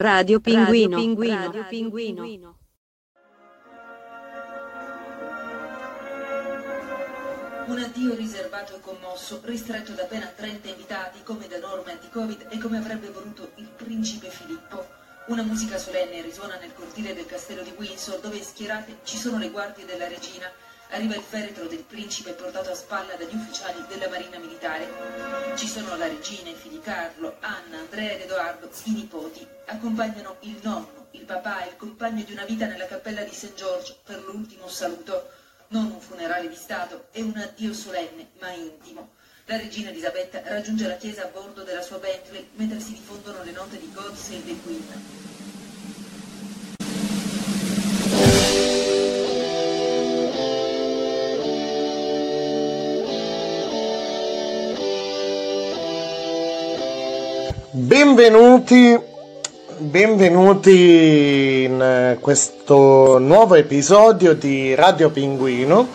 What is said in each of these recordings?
Radio Pinguino. Un addio riservato e commosso, ristretto da appena 30 invitati come da norme anti-Covid e come avrebbe voluto il principe Filippo. Una musica solenne risuona nel cortile del castello di Windsor, dove schierate ci sono le guardie della regina. Arriva il feretro del principe portato a spalla dagli ufficiali della marina militare. Ci sono la regina, i figli Carlo, Anna, Andrea ed Edoardo, i nipoti. Accompagnano il nonno, il papà e il compagno di una vita nella cappella di St. George per l'ultimo saluto. Non un funerale di Stato, è un addio solenne ma intimo. La regina Elisabetta raggiunge la chiesa a bordo della sua Bentley mentre si diffondono le note di God Save the Queen. Benvenuti in questo nuovo episodio di Radio Pinguino.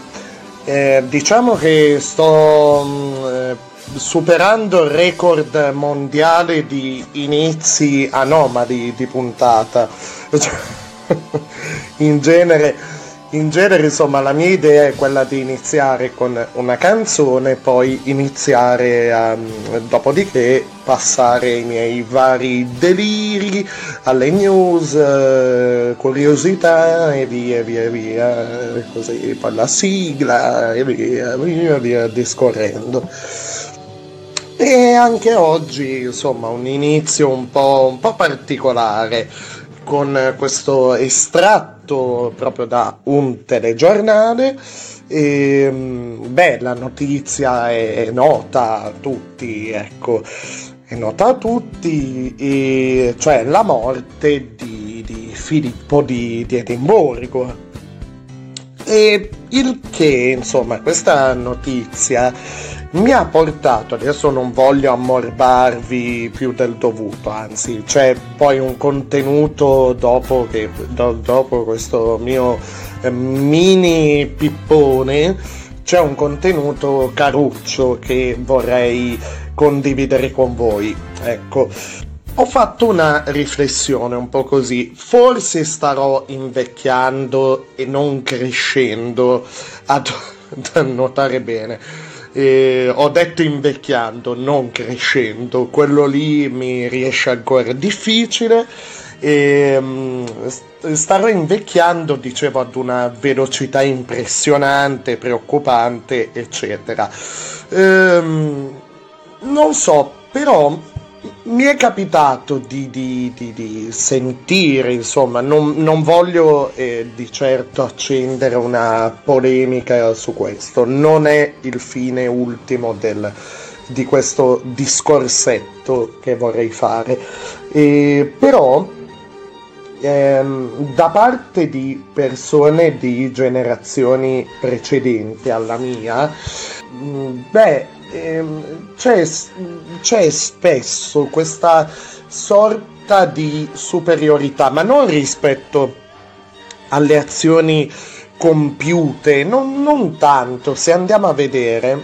Diciamo che sto superando il record mondiale di inizi anomali di puntata. In genere, insomma, la mia idea è quella di iniziare con una canzone, poi iniziare a, dopodiché passare ai miei vari deliri, alle news, curiosità e via, così, poi la sigla e via discorrendo. E anche oggi, insomma, un inizio un po' particolare, con questo estratto proprio da un telegiornale. E, beh, la notizia è nota a tutti, ecco, e cioè la morte di Filippo di Edimburgo. E il che, insomma, questa notizia mi ha portato, adesso non voglio ammorbarvi più del dovuto, anzi c'è poi un contenuto dopo questo mio mini pippone, c'è un contenuto caruccio che vorrei condividere con voi, ecco. Ho fatto una riflessione un po' così, forse starò invecchiando e non crescendo ad notare bene. Ho detto invecchiando, non crescendo, quello lì mi riesce ancora difficile. Starò invecchiando, dicevo, ad una velocità impressionante, preoccupante, eccetera. Non so, però mi è capitato di sentire, insomma, non voglio di certo accendere una polemica su questo, non è il fine ultimo di questo discorsetto che vorrei fare, però da parte di persone di generazioni precedenti alla mia, beh, c'è spesso questa sorta di superiorità, ma non rispetto alle azioni compiute, non tanto. Se andiamo a vedere,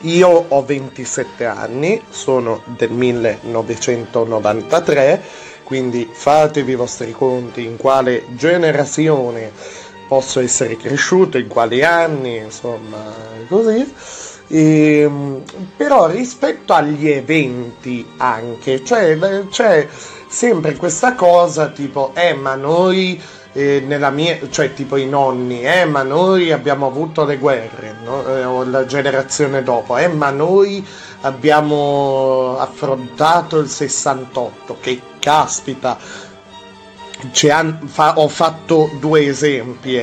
io ho 27 anni, sono del 1993, quindi fatevi i vostri conti in quale generazione posso essere cresciuto, in quali anni, insomma, così. Però rispetto agli eventi anche, cioè c'è sempre questa cosa tipo ma noi nella mia, cioè tipo i nonni, ma noi abbiamo avuto le guerre, no? O la generazione dopo, ma noi abbiamo affrontato il 68, che caspita. Ho fatto due esempi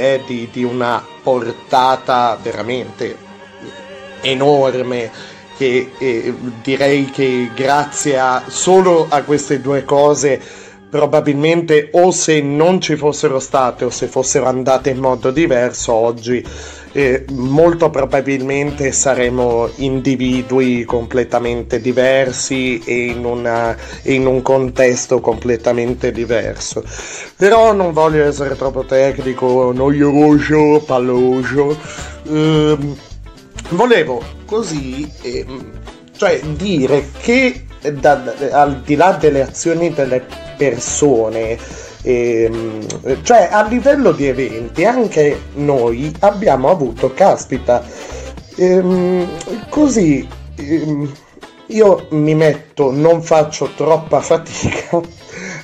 di una portata veramente enorme, che direi che grazie solo a queste due cose probabilmente, o se non ci fossero state o se fossero andate in modo diverso, oggi molto probabilmente saremo individui completamente diversi e in un contesto completamente diverso. Però non voglio essere troppo tecnico, noioso, palloso. Volevo così, cioè, dire che al di là delle azioni delle persone, cioè a livello di eventi anche noi abbiamo avuto, caspita, così io mi metto, non faccio troppa fatica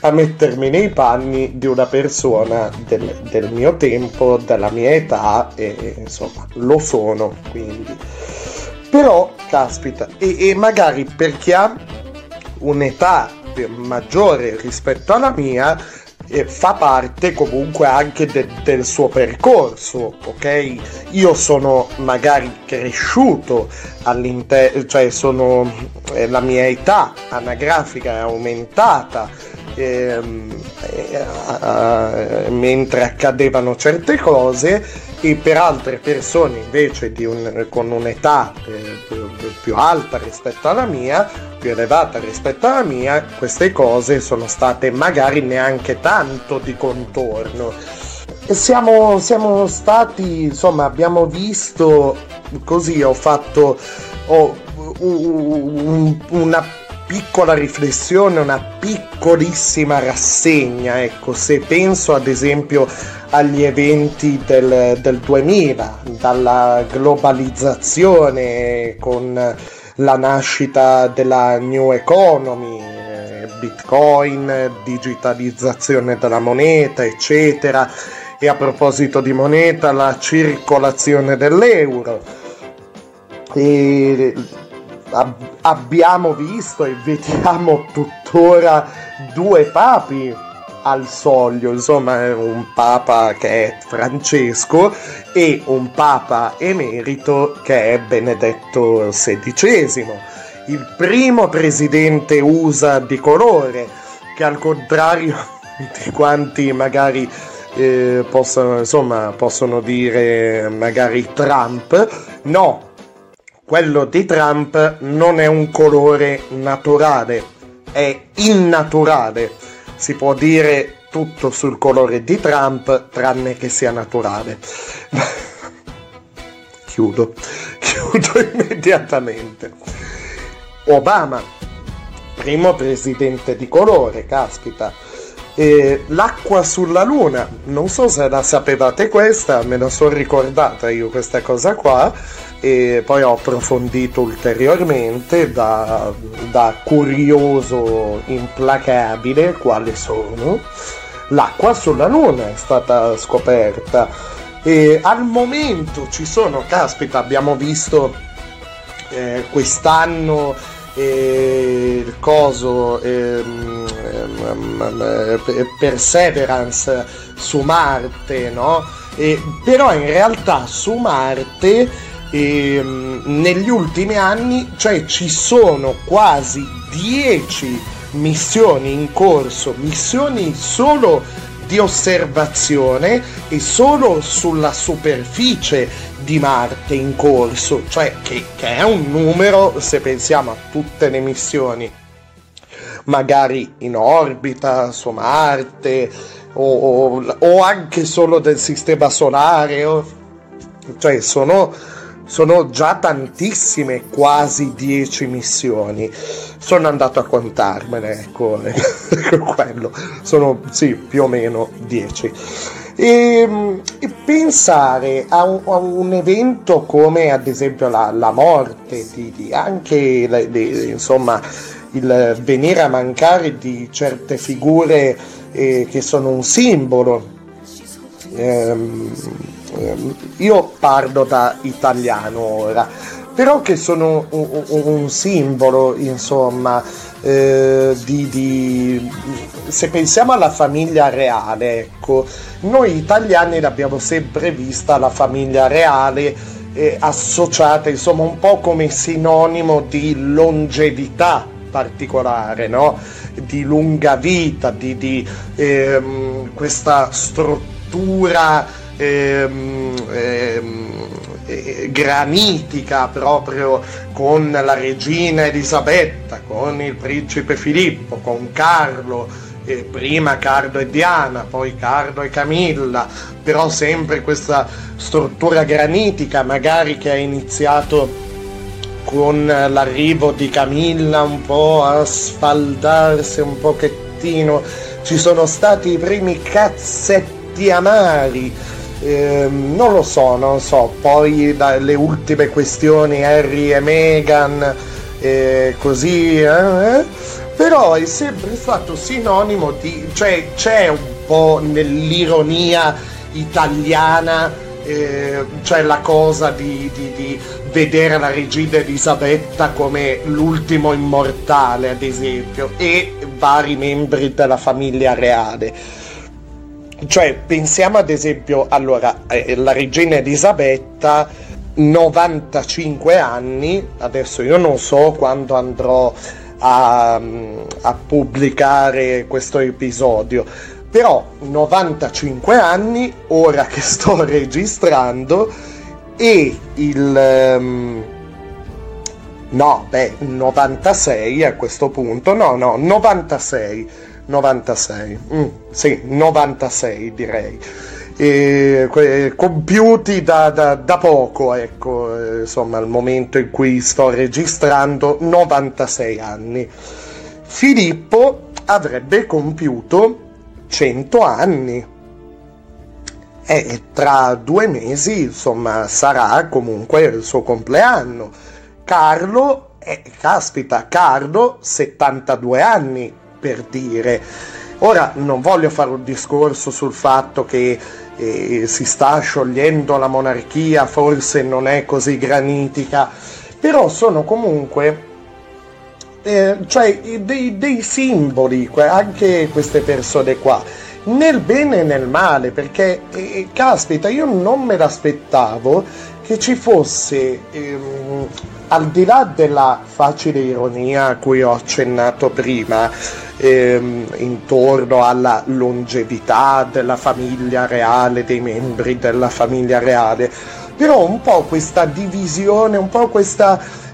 a mettermi nei panni di una persona del mio tempo, della mia età, e insomma lo sono, quindi però caspita, e magari per chi ha un'età maggiore rispetto alla mia, fa parte comunque anche del suo percorso, ok? Io sono magari cresciuto all'interno, cioè sono, la mia età anagrafica è aumentata mentre accadevano certe cose, e per altre persone invece con un'età più alta rispetto alla mia, più elevata rispetto alla mia, queste cose sono state magari neanche tanto di contorno. Siamo stati, insomma, abbiamo visto così, ho fatto una piccola riflessione, una piccolissima rassegna, ecco, se penso ad esempio agli eventi del 2000, dalla globalizzazione con la nascita della new economy, Bitcoin, digitalizzazione della moneta, eccetera, e a proposito di moneta, la circolazione dell'euro, e abbiamo visto e vediamo tuttora due papi al soglio, insomma un papa che è Francesco e un papa emerito che è Benedetto XVI, il primo presidente USA di colore, che al contrario di quanti magari possono dire magari Trump, no, quello di Trump non è un colore naturale, è innaturale. Si può dire tutto sul colore di Trump tranne che sia naturale. Chiudo immediatamente. Obama, primo presidente di colore, caspita. L'acqua sulla luna, non so se la sapevate questa, me la sono ricordata io questa cosa qua, e poi ho approfondito ulteriormente da curioso implacabile quali sono. L'acqua sulla luna è stata scoperta, e al momento ci sono, caspita, abbiamo visto quest'anno il coso Perseverance su Marte, no? Però in realtà su Marte negli ultimi anni, cioè, ci sono quasi 10 missioni in corso, missioni solo di osservazione e solo sulla superficie di Marte in corso, cioè che è un numero, se pensiamo a tutte le missioni magari in orbita su Marte o anche solo del sistema solare, cioè sono già tantissime, quasi 10 missioni. Sono andato a contarmene, ecco, quello. Sono, sì, più o meno 10. E pensare a un evento come ad esempio la morte, anche insomma il venire a mancare di certe figure che sono un simbolo. Io parlo da italiano ora, però che sono un simbolo, insomma, se pensiamo alla famiglia reale, ecco, noi italiani l'abbiamo sempre vista la famiglia reale associata, insomma, un po' come sinonimo di longevità particolare, no? Di lunga vita, di questa struttura granitica, proprio con la regina Elisabetta, con il principe Filippo, con Carlo, prima Carlo e Diana, poi Carlo e Camilla, però sempre questa struttura granitica magari che ha iniziato con l'arrivo di Camilla un po' a sfaldarsi un pochettino, ci sono stati i primi cazzetti amari, non lo so, poi le ultime questioni Harry e Meghan, però è sempre stato sinonimo di, cioè c'è un po' nell'ironia italiana, cioè la cosa di vedere la regina Elisabetta come l'ultimo immortale, ad esempio, e vari membri della famiglia reale. Cioè pensiamo ad esempio, allora, la regina Elisabetta 95 anni, adesso io non so quando andrò a pubblicare questo episodio, però 95 anni ora che sto registrando, e 96 a questo punto, 96, sì, 96 direi, compiuti da poco, ecco, insomma, al momento in cui sto registrando 96 anni. Filippo avrebbe compiuto 100 anni e tra 2 mesi, insomma, sarà comunque il suo compleanno. Carlo, Carlo 72 anni, per dire. Ora non voglio fare un discorso sul fatto che si sta sciogliendo la monarchia, forse non è così granitica, però sono comunque dei simboli anche queste persone qua, nel bene e nel male, perché io non me l'aspettavo che ci fosse, al di là della facile ironia a cui ho accennato prima, intorno alla longevità della famiglia reale, dei membri della famiglia reale, però un po' questa divisione, un po' questa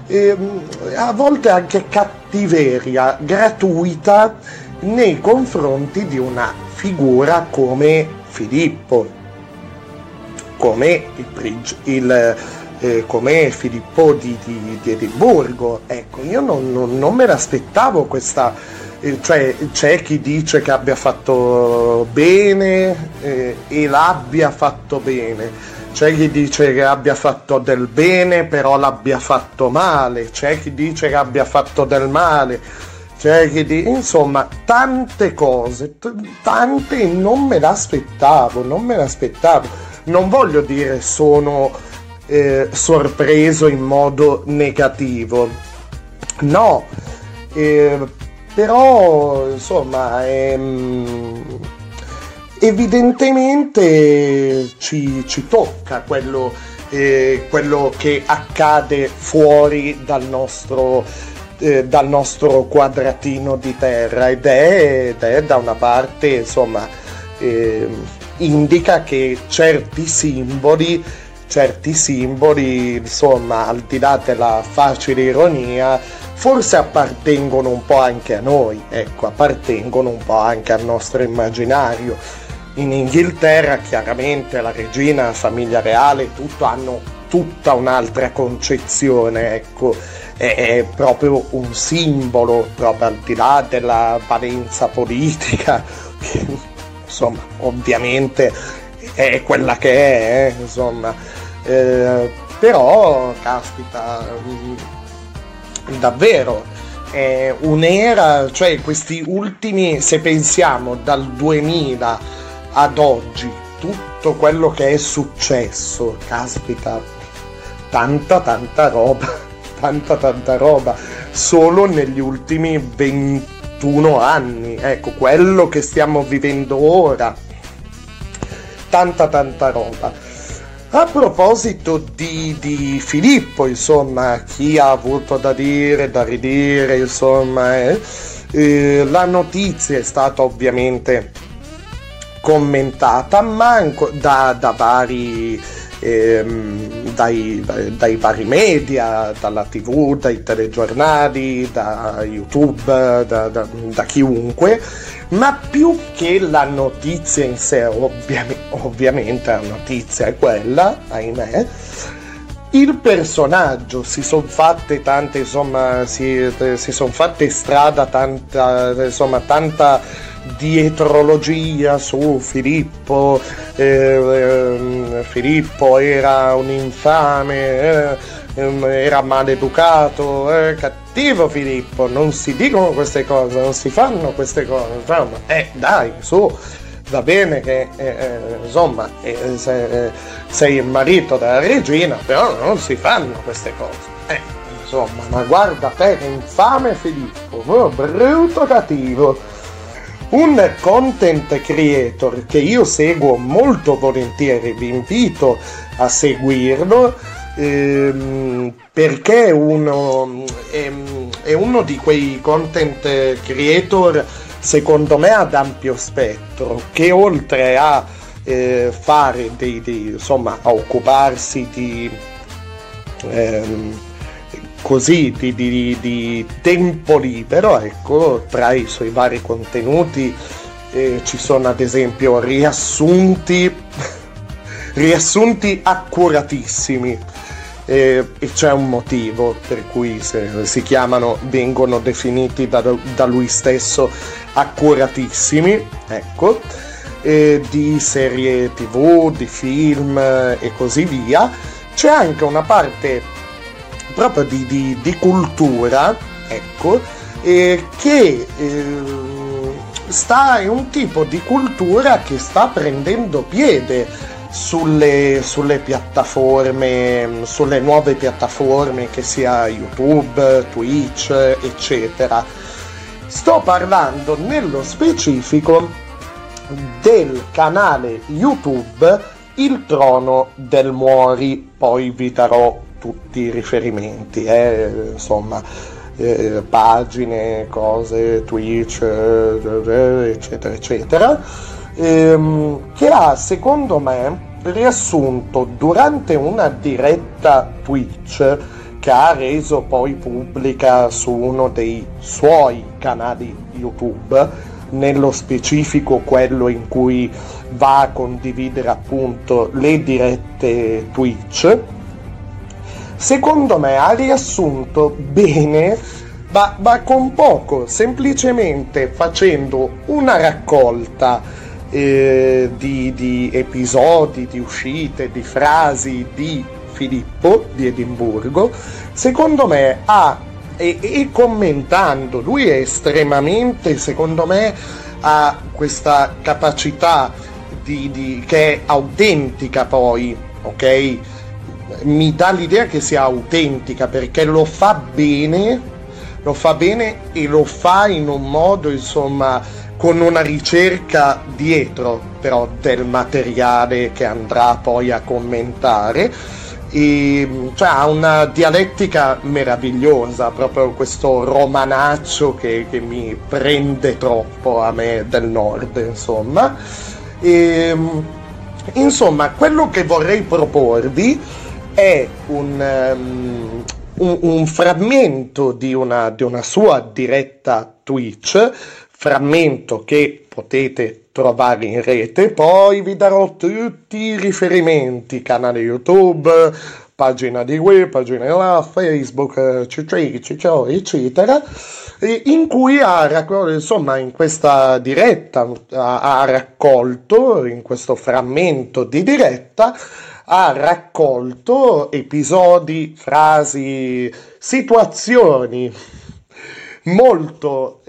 a volte anche cattiveria gratuita nei confronti di una figura come Filippo, come Filippo di Edimburgo. Ecco, io non me l'aspettavo questa, cioè c'è chi dice che abbia fatto bene e l'abbia fatto bene, c'è chi dice che abbia fatto del bene però l'abbia fatto male, c'è chi dice che abbia fatto del male, c'è chi dice, insomma, tante cose, tante, non me l'aspettavo. Non voglio dire sono sorpreso in modo negativo, no, però insomma evidentemente ci tocca quello che accade fuori dal nostro quadratino di terra, ed è da una parte, insomma, indica che certi simboli, insomma, al di là della facile ironia, forse appartengono un po' anche a noi, ecco, appartengono un po' anche al nostro immaginario. In Inghilterra chiaramente la regina, la famiglia reale, tutto, hanno tutta un'altra concezione, ecco, è proprio un simbolo, proprio al di là della valenza politica, che, insomma, ovviamente è quella che è, insomma, però, caspita, davvero è un'era, cioè questi ultimi, se pensiamo dal 2000 ad oggi, tutto quello che è successo, caspita, tanta roba solo negli ultimi 21 anni, ecco, quello che stiamo vivendo ora, tanta roba. A proposito di Filippo, insomma, chi ha avuto da dire, da ridire, insomma, la notizia è stata ovviamente commentata, ma anche da vari dai vari media, dalla TV, dai telegiornali, da YouTube, da chiunque, ma più che la notizia in sé, ovviamente la notizia è quella, ahimè, il personaggio, si sono fatte tante, insomma, si sono fatte strada tanta dietrologia su Filippo. Filippo era un infame, era maleducato, cattivo Filippo, non si dicono queste cose, non si fanno queste cose, insomma, dai, su. Va bene che insomma sei il marito della regina, però non si fanno queste cose, insomma, ma guarda te che infame Filippo, brutto cattivo. Un content creator che io seguo molto volentieri, vi invito a seguirlo, perché è uno di quei content creator, secondo me, ad ampio spettro, che oltre a fare insomma, a occuparsi di tempo libero, ecco, tra i suoi vari contenuti ci sono ad esempio riassunti accuratissimi, e c'è un motivo per cui vengono definiti da lui stesso accuratissimi, ecco, di serie TV, di film e così via. C'è anche una parte proprio di cultura, ecco, che è un tipo di cultura che sta prendendo piede sulle piattaforme, sulle nuove piattaforme, che sia YouTube, Twitch, eccetera. Sto parlando nello specifico del canale YouTube Il Trono del Muori, poi vi darò tutti i riferimenti, insomma, pagine, cose, Twitch, eccetera, eccetera. Che ha, secondo me, riassunto durante una diretta Twitch che ha reso poi pubblica su uno dei suoi canali YouTube, nello specifico quello in cui va a condividere appunto le dirette Twitch. Secondo me ha riassunto bene, ma con poco, semplicemente facendo una raccolta di episodi, di uscite, di frasi di Filippo di Edimburgo, secondo me e commentando. Lui è estremamente, secondo me, ha questa capacità che è autentica, poi, ok? Mi dà l'idea che sia autentica, perché lo fa bene e lo fa in un modo, insomma, con una ricerca dietro però del materiale che andrà poi a commentare, e cioè ha una dialettica meravigliosa, proprio questo romanaccio che mi prende troppo, a me del nord, insomma. Insomma, quello che vorrei proporvi è un frammento di una sua diretta Twitch, frammento che potete trovare in rete, poi vi darò tutti i riferimenti, canale YouTube, pagina di web, pagina là, Facebook, eccetera, in cui ha raccolto, insomma, in questa diretta, ha raccolto, in questo frammento di diretta, ha raccolto episodi, frasi, situazioni molto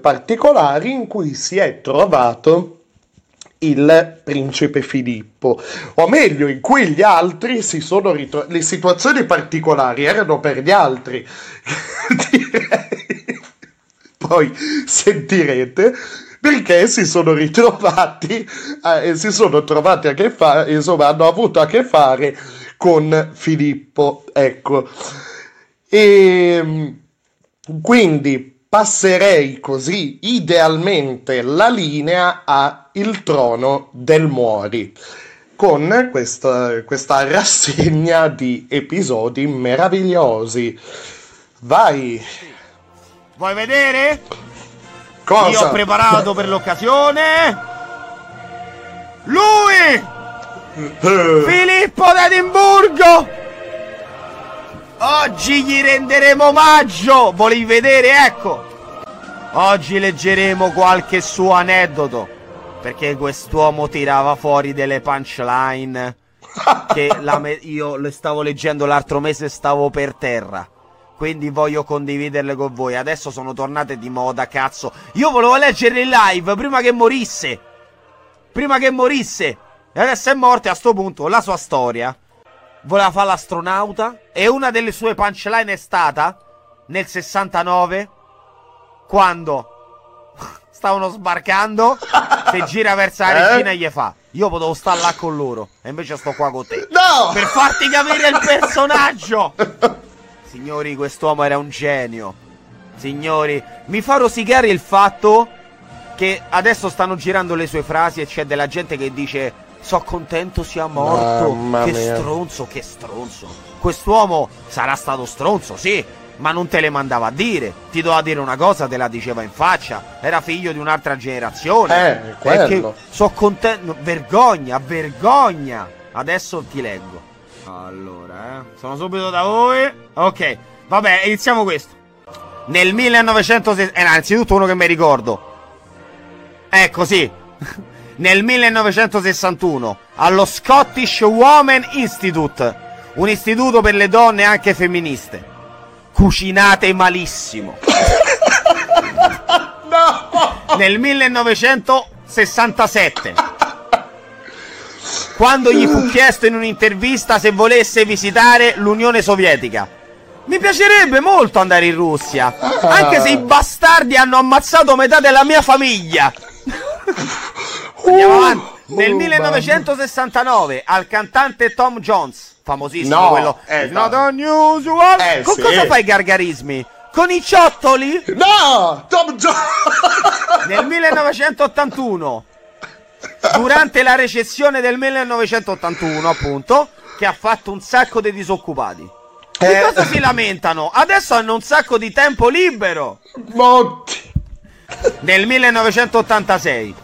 particolari in cui si è trovato il principe Filippo, o meglio, in cui gli altri si sono ritrovati. Le situazioni particolari erano per gli altri, direi, poi sentirete perché si sono trovati a che fare, insomma, hanno avuto a che fare con Filippo, ecco. E quindi passerei così idealmente la linea a Il Trono del Muori, con questa rassegna di episodi meravigliosi. Vai! Vuoi vedere? Cosa? Io ho preparato per l'occasione lui! Filippo d'Edimburgo! Oggi gli renderemo omaggio! Volevi vedere? Ecco! Oggi leggeremo qualche suo aneddoto, perché quest'uomo tirava fuori delle punchline che io le stavo leggendo l'altro mese e stavo per terra. Quindi voglio condividerle con voi. Adesso sono tornate di moda, cazzo. Io volevo leggere in live prima che morisse. E adesso è morta, a sto punto la sua storia. Voleva fare l'astronauta e una delle sue punchline è stata nel 69, quando stavano sbarcando, si gira verso la regina e gli fa: io potevo stare là con loro e invece sto qua con te. No! Per farti capire il personaggio. Signori, quest'uomo era un genio. Signori, mi fa rosicare il fatto che adesso stanno girando le sue frasi e c'è della gente che dice: so contento sia morto. Mamma che mia. Stronzo, che stronzo. Quest'uomo sarà stato stronzo, sì, ma non te le mandava a dire. Ti doveva dire una cosa, te la diceva in faccia. Era figlio di un'altra generazione. Quello. So contento. Vergogna, vergogna. Adesso ti leggo. Allora, sono subito da voi. Ok, vabbè, iniziamo questo. Nel 1960, innanzitutto uno che mi ricordo. Ecco, sì. Nel 1961, allo Scottish Women Institute, un istituto per le donne anche femministe, cucinate malissimo. No. Nel 1967, quando gli fu chiesto in un'intervista se volesse visitare l'Unione Sovietica. Mi piacerebbe molto andare in Russia, anche se i bastardi hanno ammazzato metà della mia famiglia. Andiamo avanti. Nel 1969 al cantante Tom Jones, famosissimo, quello Not Unusual. Con cosa fai gargarismi? Con i ciottoli? No! Tom Jones. Nel 1981, durante la recessione del 1981, appunto, che ha fatto un sacco di disoccupati. Di cosa si lamentano? Adesso hanno un sacco di tempo libero. Monti. Nel 1986,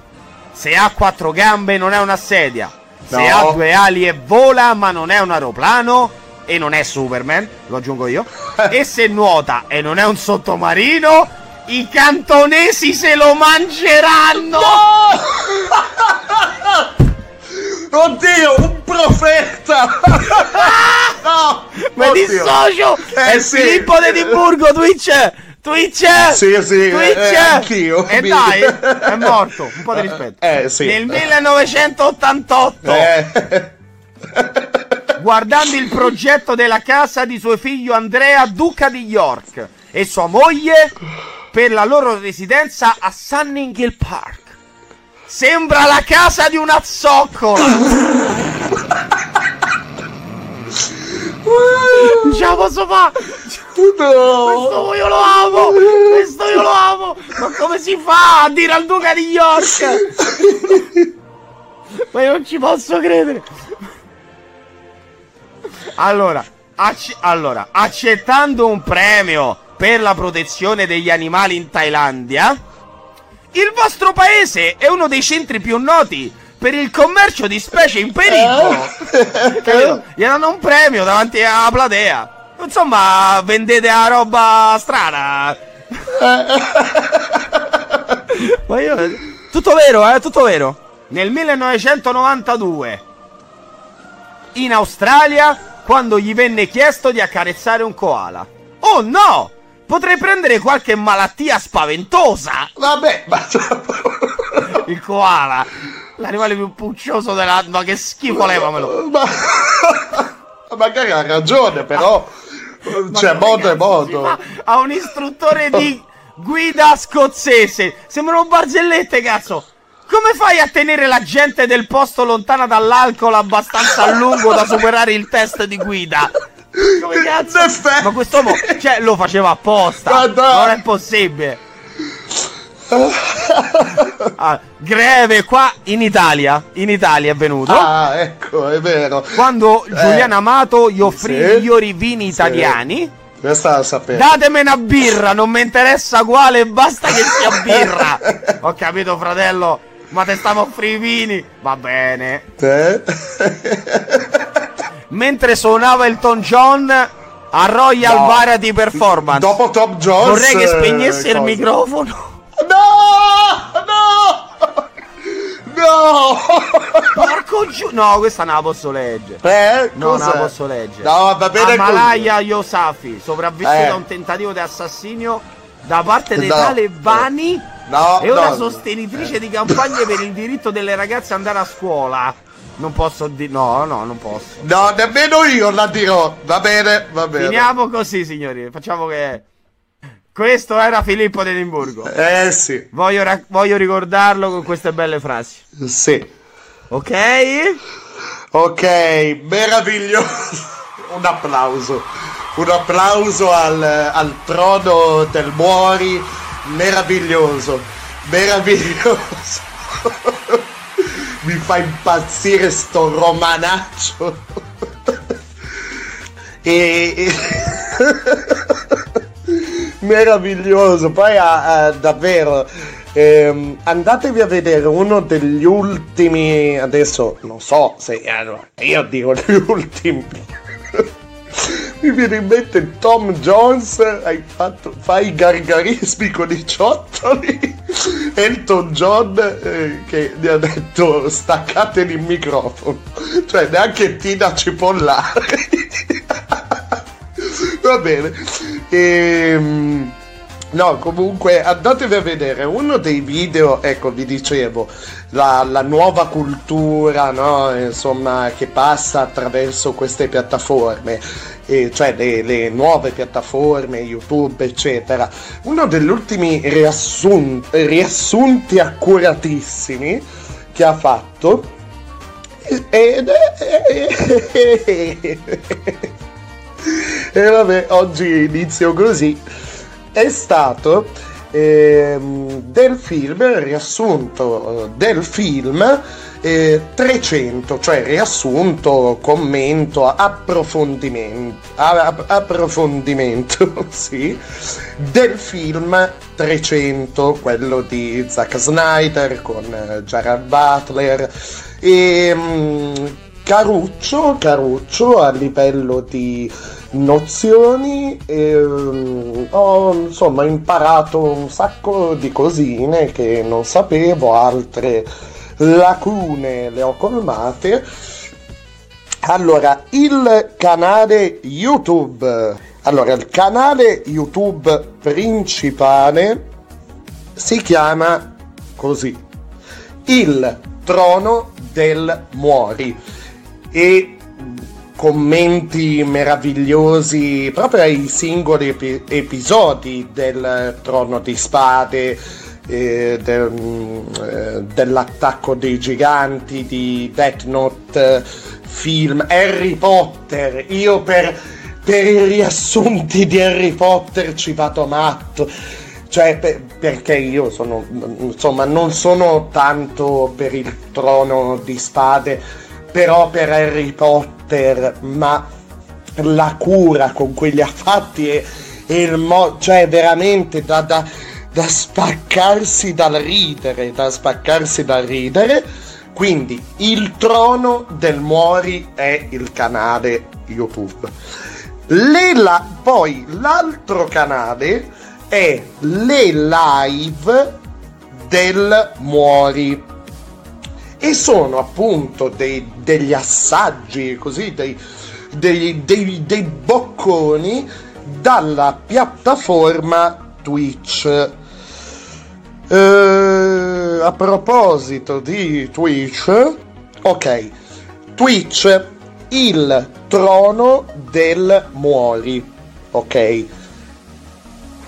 se ha quattro gambe non è una sedia, se ha due ali e vola ma non è un aeroplano e non è Superman, lo aggiungo io, e se nuota e non è un sottomarino, i cantonesi se lo mangeranno! No! Oddio, un profeta! No! Mi dissocio! È Filippo di Edimburgo, Twitch! Sì, Twitch! Anch'io! E dai, è morto, un po' di rispetto. Sì. Nel 1988, guardando il progetto della casa di suo figlio Andrea, Duca di York, e sua moglie, per la loro residenza a Sunninghill Park, sembra la casa di una zoccola. Già posso fare. Questo io lo amo. Ma come si fa a dire al Duca di York? Ma io non ci posso credere. Allora, accettando un premio per la protezione degli animali in Thailandia, il vostro paese è uno dei centri più noti per il commercio di specie in pericolo. Gli danno un premio davanti alla platea. Insomma, vendete la roba strana. Ma io... Tutto vero. Nel 1992, in Australia, quando gli venne chiesto di accarezzare un koala. Oh no! Potrei prendere qualche malattia spaventosa. Vabbè, ma... il koala, l'animale più puccioso della... Ma che schifo, levamelo. Ma magari ha ragione, però. Cioè, modo è modo. Ha un istruttore di guida scozzese. Sembrano barzellette, cazzo. Come fai a tenere la gente del posto lontana dall'alcol abbastanza a lungo da superare il test di guida? Come cazzo? Ma quest'uomo, cioè, lo faceva apposta. Non è possibile. Ah, greve qua in Italia è venuto. Ah, ecco, è vero. Quando Giuliano Amato gli offrì i migliori vini italiani. Questa la sapevo. Datemi una birra, non mi interessa quale, basta che sia birra. Ho capito, fratello, ma te stavo offrire i vini. Va bene. Mentre suonava Elton John, a Royal Variety Performance. Dopo Tom Jones vorrei che spegnesse il microfono. No! Porco giù. No, questa non la posso leggere. No, non la posso leggere. No, va bene. Amalaya Yousafzai, sopravvissuto a un tentativo di assassinio da parte dei talebani. No, è una sostenitrice di campagne per il diritto delle ragazze ad andare a scuola. Non posso dire, no, non posso. No, nemmeno io la dirò. Va bene. Finiamo così, signori. Facciamo che... Questo era Filippo d'Edimburgo. Sì. Voglio ricordarlo con queste belle frasi. Sì. Ok, meraviglioso. Un applauso al Trono del Muori. Meraviglioso. Mi fa impazzire sto romanaccio. E... meraviglioso. Poi davvero andatevi a vedere uno degli ultimi, adesso non so se io dico gli ultimi. Mi viene in mente Tom Jones, fai i gargarismi con i ciottoli. Elton John che gli ha detto staccateli il microfono, cioè neanche Tina Cipollari. Va bene, no, comunque andatevi a vedere uno dei video, ecco, vi dicevo, la nuova cultura, no, insomma, che passa attraverso queste piattaforme, cioè le nuove piattaforme, YouTube, eccetera. Uno degli ultimi riassunti accuratissimi che ha fatto e vabbè, oggi inizio così, è stato del film, riassunto del film 300, cioè riassunto, commento, approfondimento sì, del film 300, quello di Zack Snyder con Gerard Butler. E Caruccio a livello di nozioni, ho insomma imparato un sacco di cosine che non sapevo, altre lacune le ho colmate. Allora, il canale YouTube principale si chiama così, Il Trono del Muori, e commenti meravigliosi proprio ai singoli episodi del Trono di Spade, dell'attacco dei giganti, di Death Note, film Harry Potter. Io per i riassunti di Harry Potter ci vado matto, cioè perché io sono, insomma, non sono tanto per il Trono di Spade, però per Harry Potter, ma la cura con cui li ha fatti e il cioè veramente da spaccarsi dal ridere, quindi Il Trono del Muori è il canale YouTube. Poi l'altro canale è le live del Muori, e sono appunto degli assaggi, così, dei bocconi dalla piattaforma Twitch. A proposito di Twitch, ok, Twitch Il Trono del Muori, ok,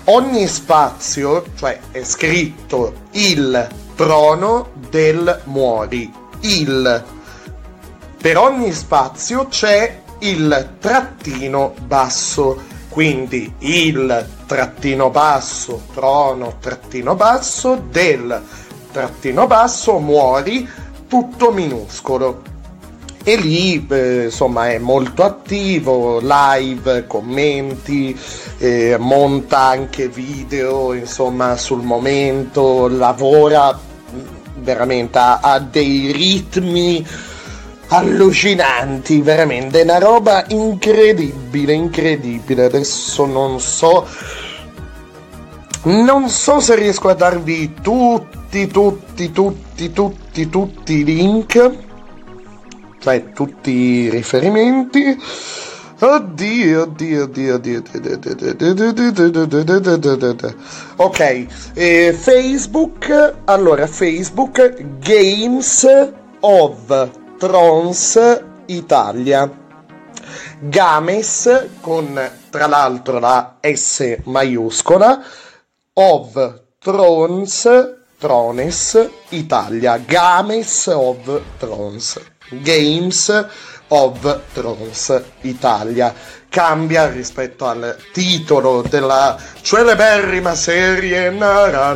ogni spazio, cioè è scritto Il Trono del Muori, per ogni spazio c'è il trattino basso, quindi il trattino basso trono trattino basso del trattino basso Muori, tutto minuscolo, e lì insomma è molto attivo, live, commenti, monta anche video, insomma, sul momento lavora veramente, ha dei ritmi allucinanti, veramente una roba incredibile. Adesso non so se riesco a darvi tutti i link, cioè tutti i riferimenti. Oddio. Ok, Facebook, allora Facebook Games of Thrones Italia, Games con tra l'altro la S maiuscola, of Thrones Italia, Games of Thrones, Games of Thrones Italia. Cambia rispetto al titolo della celeberrima serie. Vabbè,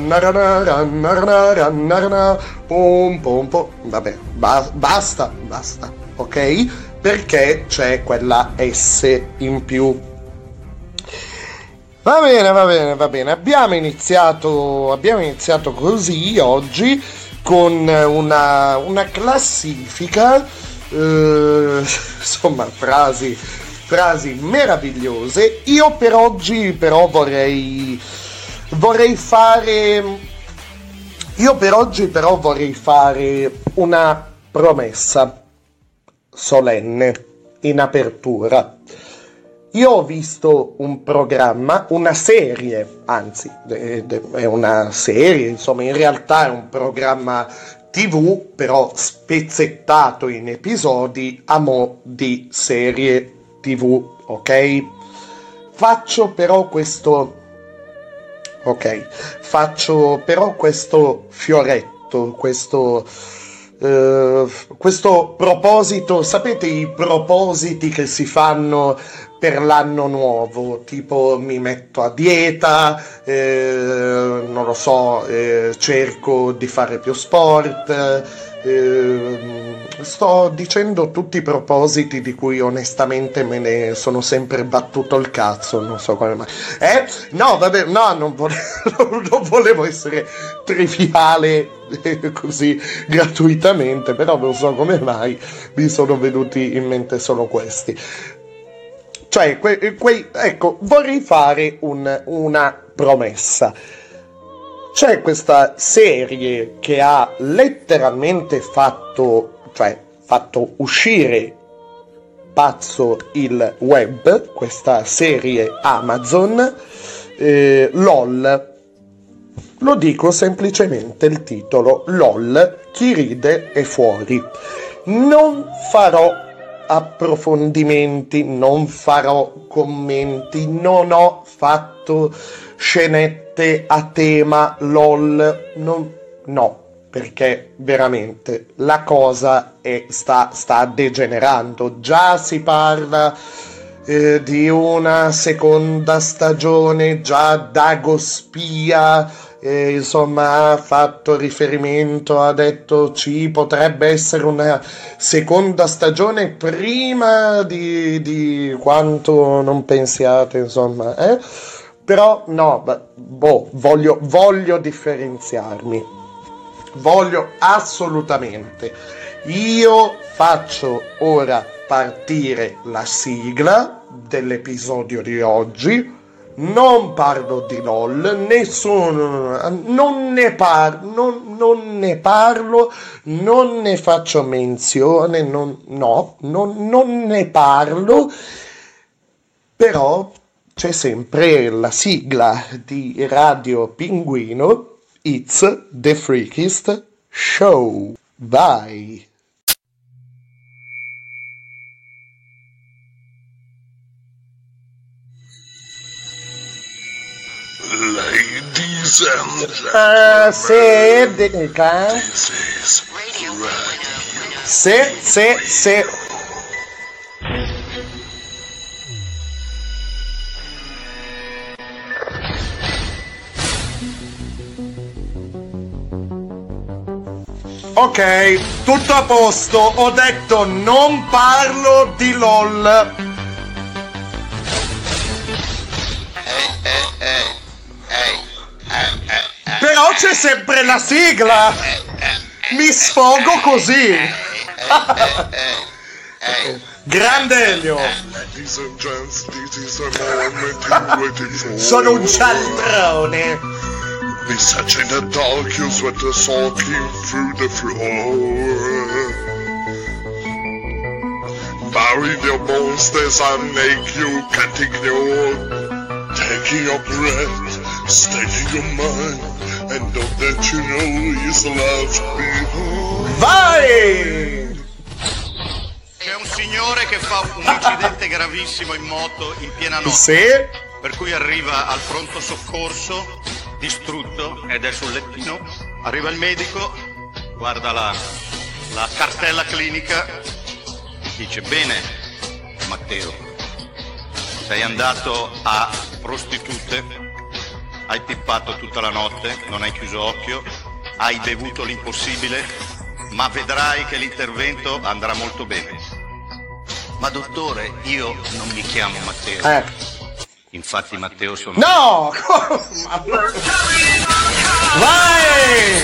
basta, ok? Perché c'è quella S in più. Va bene. Abbiamo iniziato così oggi con una classifica. Insomma, frasi meravigliose. Io per oggi però vorrei fare una promessa solenne in apertura. Io ho visto un programma, una serie, anzi è una serie, insomma in realtà è un programma TV, però spezzettato in episodi a mo' di serie TV, ok? Faccio però questo fioretto, questo proposito, sapete i propositi che si fanno per l'anno nuovo, tipo mi metto a dieta, cerco di fare più sport, sto dicendo tutti i propositi di cui onestamente me ne sono sempre battuto il cazzo, non so come mai. Non volevo essere triviale così gratuitamente, però non so come mai mi sono venuti in mente solo questi. Cioè, ecco, vorrei fare una promessa. C'è questa serie che ha letteralmente fatto uscire pazzo il web, questa serie Amazon, LOL. Lo dico semplicemente il titolo, LOL, chi ride è fuori. Non farò approfondimenti, non farò commenti, non ho fatto scenette a tema LOL, no, perché veramente la cosa sta degenerando. Già si parla di una seconda stagione, già Dago Spia insomma ha fatto riferimento, ha detto ci potrebbe essere una seconda stagione prima di quanto non pensiate, insomma, eh? Però no, voglio differenziarmi, voglio assolutamente. Io faccio ora partire la sigla dell'episodio di oggi. Non parlo di LOL, non ne parlo, non ne faccio menzione, non ne parlo, però c'è sempre la sigla di Radio Pinguino, It's the Freakiest Show, vai! Se. Ok, tutto a posto. Ho detto non parlo di LOL. Però c'è sempre la sigla. mi sfogo così. Grande Elio. Sono un cialtrone. Bisaccia in the dark, you sweat the soaking through the floor. Bury your monsters and make you can't ignore. Taking your breath, staking your mind, and all that you know is left behind. Vai! C'è un signore che fa un incidente gravissimo in moto in piena notte. Sì? Per cui arriva al pronto soccorso distrutto ed è sul lettino, arriva il medico, guarda la cartella clinica, dice: bene Matteo, sei andato a prostitute, hai pippato tutta la notte, non hai chiuso occhio, hai bevuto l'impossibile, ma vedrai che l'intervento andrà molto bene. Ma dottore, io non mi chiamo Matteo. Infatti Matteo sono... No! Vai! Dai!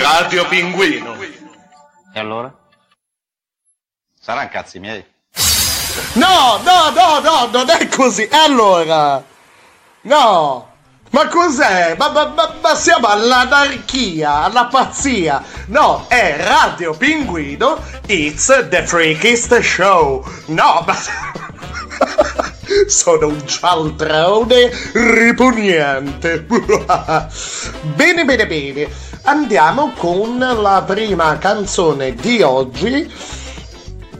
Radio Pinguino. E allora? Saranno cazzi miei. No, non è così. Allora, no, ma cos'è? Ma siamo all'anarchia, alla pazzia. No, è Radio Pinguino, it's the freakest show. No, ma sono un cialtrone ripugnante. Bene. Andiamo con la prima canzone di oggi.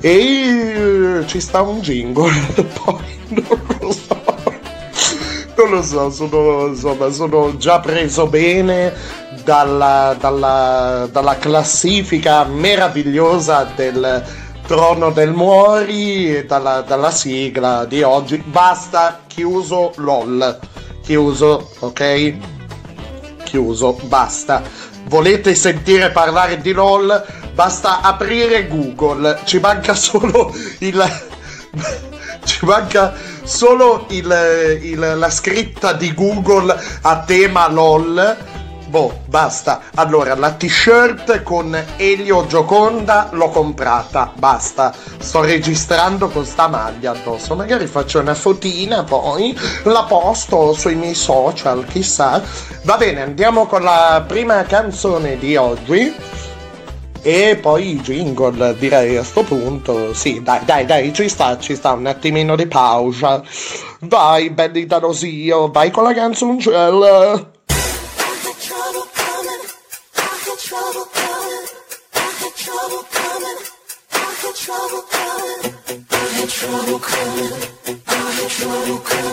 E ci sta un jingle, poi non lo so, sono già preso bene dalla classifica meravigliosa del Trono del Muori e dalla sigla di oggi. Basta, chiuso LOL, chiuso, ok? Chiuso, basta. Volete sentire parlare di LOL? Basta aprire Google, ci manca solo la scritta di Google a tema LOL. Boh, basta. Allora, la t-shirt con Elio Gioconda l'ho comprata, basta. Sto registrando con sta maglia addosso, magari faccio una fotina, poi la posto sui miei social, chissà. Va bene, andiamo con la prima canzone di oggi. E poi i jingle, direi a sto punto. Sì, dai, ci sta un attimino di pausa. Vai, belli da Rosio, vai con la canzoncella. If I could, then I would.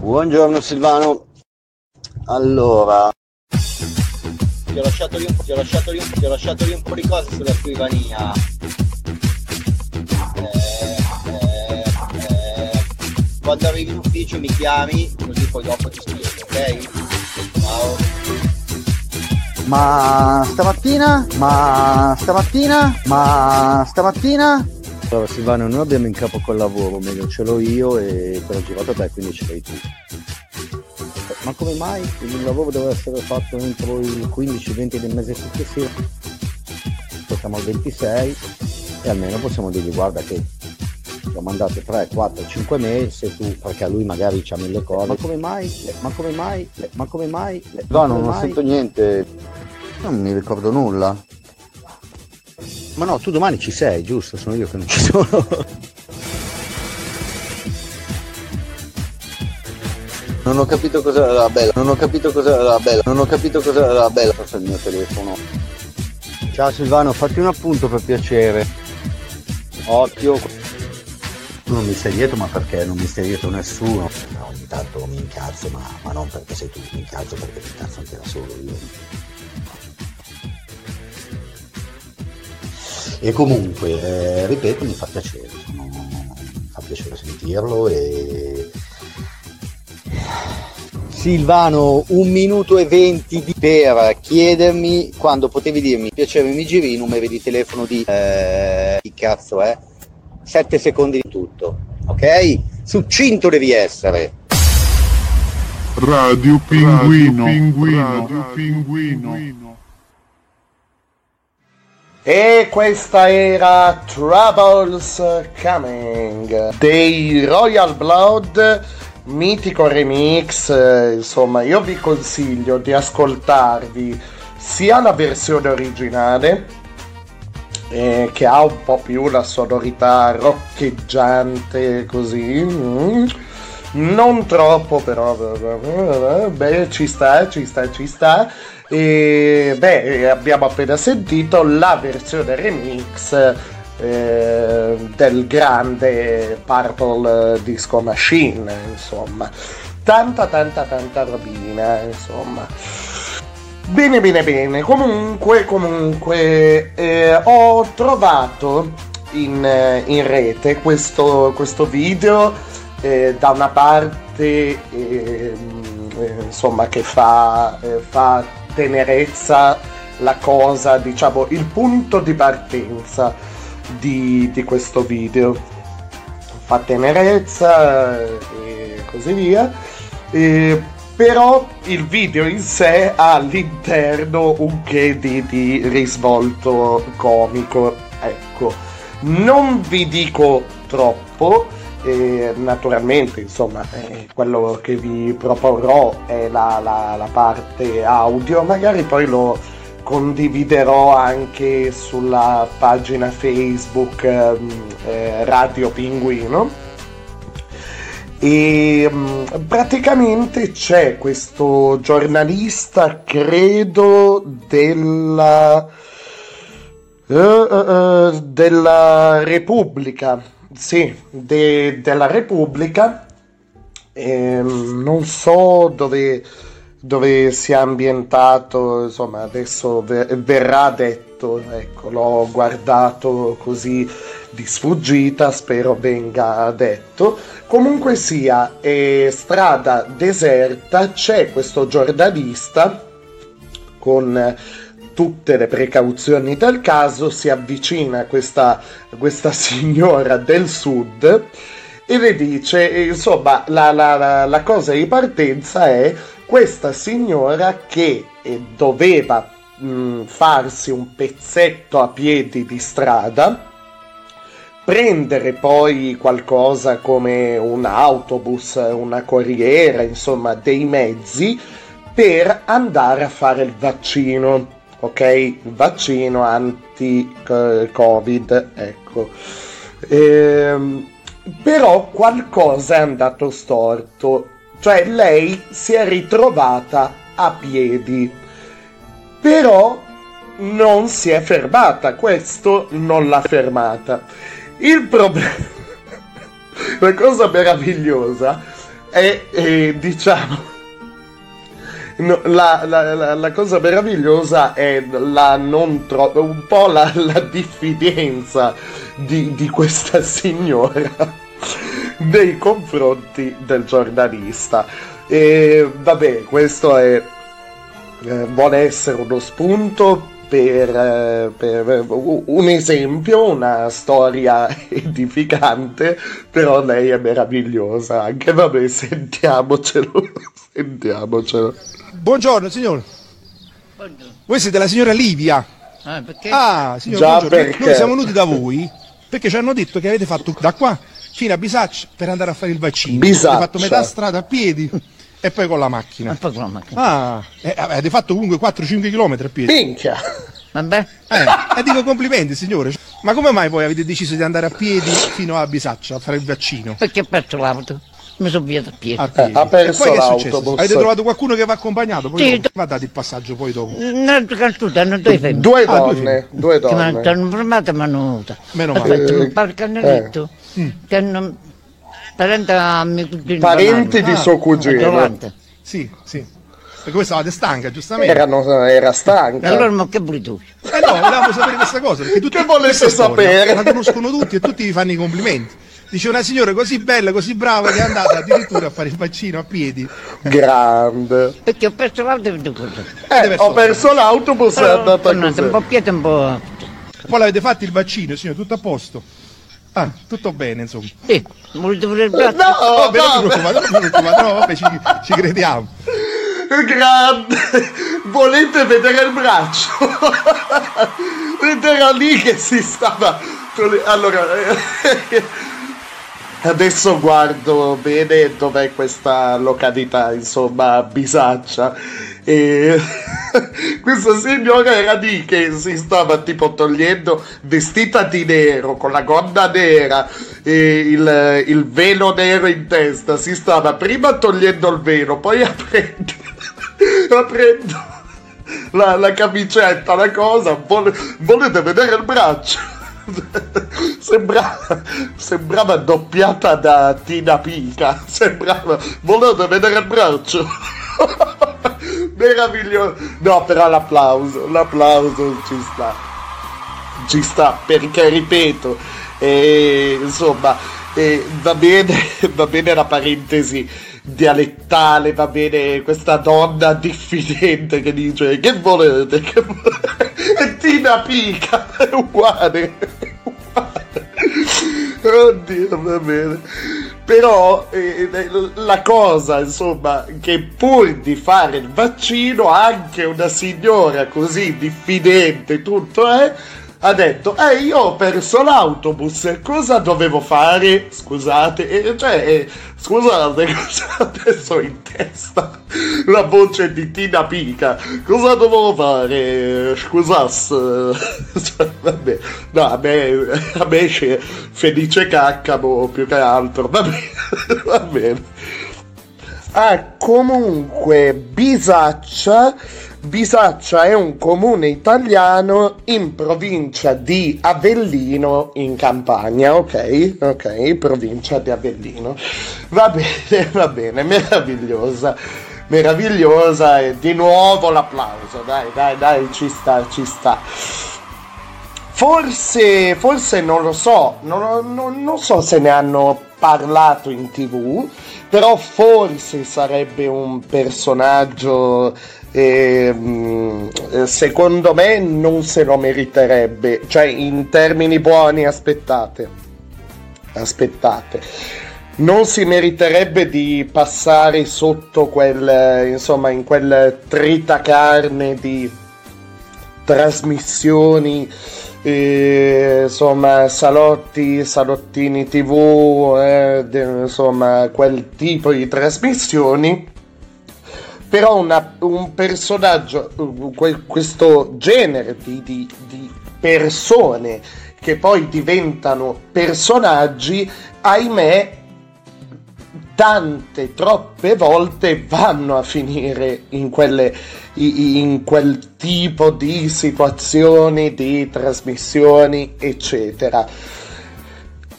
Buongiorno Silvano, allora ti ho lasciato lì un po' di cose sulla scrivania. Quando arrivi in ufficio mi chiami, così poi dopo ti scrivo, ok? Ciao. Ma stamattina? Allora Silvano, noi abbiamo in capo col lavoro, meglio ce l'ho io e te l'ho girato a te, quindi ce l'hai tu. Ma come mai il lavoro deve essere fatto entro il 15-20 del mese successivo? Siamo al 26 e almeno possiamo dirgli guarda che ci ho mandato 3, 4, 5 mail se tu, perché a lui magari c'ha mille cose. Ma come mai? No, non sento niente, non mi ricordo nulla. Ma no, tu domani ci sei, giusto? Sono io che non ci sono. Non ho capito cos'era la bella, forse il mio telefono. Ciao Silvano, fatti un appunto per piacere. Occhio. Tu non mi stai dietro, ma perché non mi stai dietro nessuno? No, ogni tanto mi incazzo, ma non perché sei tu, mi incazzo perché mi incazzo anche da solo io. E comunque, ripeto, mi fa piacere, sentirlo e... Silvano, 1 minuto e 20 per chiedermi quando potevi dirmi piacere mi giri i numeri di telefono di... chi cazzo è? 7 secondi di tutto, ok? Succinto devi essere! Radio Pinguino. E questa era Troubles Coming dei Royal Blood mitico remix, insomma io vi consiglio di ascoltarvi sia la versione originale, che ha un po' più la sonorità roccheggiante così, non troppo però, beh, ci sta, e beh, abbiamo appena sentito la versione remix del grande Purple Disco Machine, insomma tanta robina, insomma. Bene, comunque ho trovato in rete questo video, da una parte insomma che fa tenerezza la cosa, diciamo il punto di partenza di questo video, fa tenerezza e così via, però il video in sé ha all'interno un che di risvolto comico, ecco. Non vi dico troppo, naturalmente insomma quello che vi proporrò è la parte audio, magari poi lo condividerò anche sulla pagina Facebook Radio Pinguino, e praticamente c'è questo giornalista, credo della Repubblica, sì, della Repubblica, non so dove si è ambientato, insomma adesso verrà detto, ecco, l'ho guardato così di sfuggita, spero venga detto. Comunque sia, strada deserta, c'è questo giornalista con tutte le precauzioni del caso, si avvicina a questa signora del sud e le dice, insomma la cosa di partenza è questa signora che doveva farsi un pezzetto a piedi di strada, prendere poi qualcosa come un autobus, una corriera, insomma dei mezzi per andare a fare il vaccino, ok? Il vaccino anti-Covid, ecco. Però qualcosa è andato storto, cioè lei si è ritrovata a piedi, però non si è fermata, questo non l'ha fermata. Il problema, la cosa meravigliosa è, diciamo, la cosa meravigliosa è la un po' la diffidenza di questa signora nei confronti del giornalista. E vabbè, questo vuole essere uno spunto per un esempio, una storia edificante, però lei è meravigliosa anche, vabbè, sentiamocelo. Buongiorno signore. Buongiorno. Voi siete la signora Livia? Perché? Signor, già, perché? Noi siamo venuti da voi perché ci hanno detto che avete fatto da qua fino a Bisaccia per andare a fare il vaccino. Bisaccia. Avete fatto metà strada a piedi e poi con la macchina. Avete fatto comunque 4-5 km a piedi. Minchia! Vabbè. E dico complimenti signore. Ma come mai poi avete deciso di andare a piedi fino a Bisaccia a fare il vaccino? Perché ho perso l'auto. Mi sono via da piedi. Ha perso e poi l'autobus. Che è successo? Avete trovato qualcuno che vi ha accompagnato? Poi sì, va dato il passaggio poi dopo. Hanno due femmine. Due donne. Che hanno fermato e mi hanno venuta. Meno male. Perché hanno detto che hanno parenti di suo cugino. Sì. Perché voi stavate stanca, giustamente. Era stanca. E allora ma che brutto. No, volevamo sapere questa cosa. Perché tutti che volesse sapere? La conoscono tutti e tutti vi fanno i complimenti. Dice una signora così bella, così brava, che è andata addirittura a fare il vaccino a piedi. Grande. Perché ho perso l'autobus. L'autobus è andata così. Un po' piede, un po'. Poi l'avete fatto il vaccino, signore, tutto a posto? Tutto bene, insomma. Sì, molto pure il braccio. No, vabbè, non preoccupate. No, vabbè, ci crediamo. Grande. Volete vedere il braccio? Era lì che si stava. Allora Adesso guardo bene dov'è questa località, insomma, Bisaccia. E questa signora era lì che si stava tipo togliendo, vestita di nero, con la gonna nera e il velo nero in testa. Si stava prima togliendo il velo, poi aprendo la camicetta, la cosa. Volete vedere il braccio? Sembrava doppiata da Tina Pica. Volete vedere il braccio? Meraviglioso. No, però l'applauso ci sta, perché ripeto, insomma, va bene la parentesi dialettale, va bene questa donna diffidente che dice che volete? E Tina Pica è uguale. Oddio, va bene. Però la cosa, insomma, che pur di fare il vaccino anche una signora così diffidente ha detto io ho perso l'autobus, cosa dovevo fare? Scusate, adesso ho in testa la voce di Tina Pica, cosa dovevo fare? Scusasse, vabbè, no, a me c'è Felice Caccamo più che altro, va bene. Ah, comunque Bisaccia è un comune italiano in provincia di Avellino, in Campania, ok, provincia di Avellino. Va bene, meravigliosa, e di nuovo l'applauso, dai, ci sta. Forse non so se ne hanno parlato in TV, però forse sarebbe un personaggio, secondo me non se lo meriterebbe, cioè in termini buoni, aspettate, non si meriterebbe di passare sotto quel, insomma, in quel tritacarne di trasmissioni, insomma, salottini TV, insomma, quel tipo di trasmissioni. Però un personaggio, questo genere di persone che poi diventano personaggi, ahimè, tante, troppe volte vanno a finire in quel tipo di situazioni, di trasmissioni, eccetera.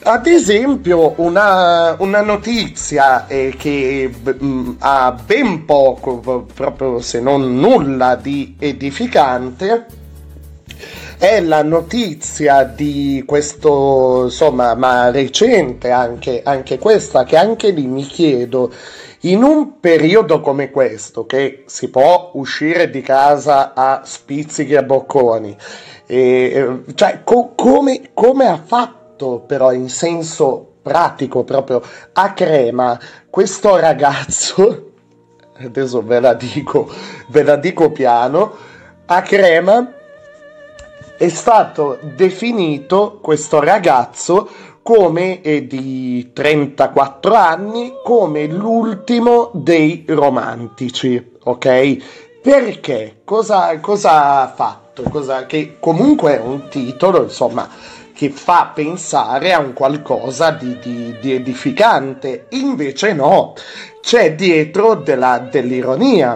Ad esempio, una notizia che ha ben poco, proprio se non nulla di edificante, è la notizia di questo, insomma, ma recente anche questa, che anche lì mi chiedo, in un periodo come questo, che si può uscire di casa a spizzichi e bocconi, cioè come ha fatto, però in senso pratico, proprio a Crema, questo ragazzo, adesso ve la dico piano, a Crema è stato definito questo ragazzo come di 34 anni, come l'ultimo dei romantici, ok? Perché? Cosa ha fatto? Che comunque è un titolo, insomma, che fa pensare a un qualcosa di edificante, invece no, c'è dietro dell'ironia,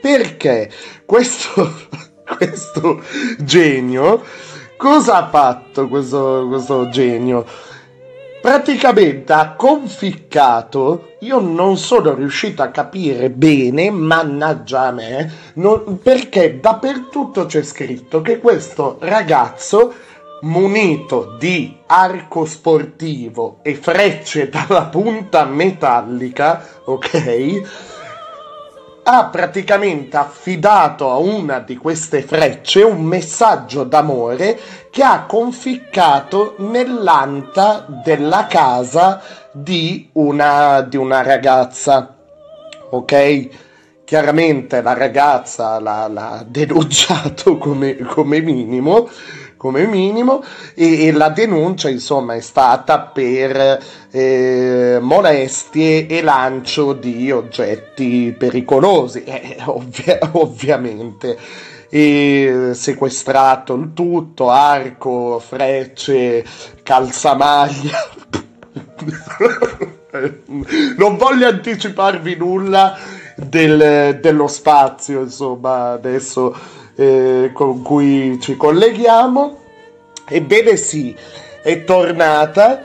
perché questo genio, cosa ha fatto questo genio? Praticamente ha conficcato, io non sono riuscito a capire bene, mannaggia a me, perché dappertutto c'è scritto che questo ragazzo, munito di arco sportivo e frecce dalla punta metallica, ok, ha praticamente affidato a una di queste frecce un messaggio d'amore che ha conficcato nell'anta della casa di una ragazza, ok? Chiaramente la ragazza l'ha denunciato come minimo, come minimo, e la denuncia insomma è stata per molestie e lancio di oggetti pericolosi, ovviamente. E sequestrato il tutto, arco, frecce, calzamaglia. Non voglio anticiparvi nulla dello spazio, insomma, adesso con cui ci colleghiamo. Ebbene sì, è tornata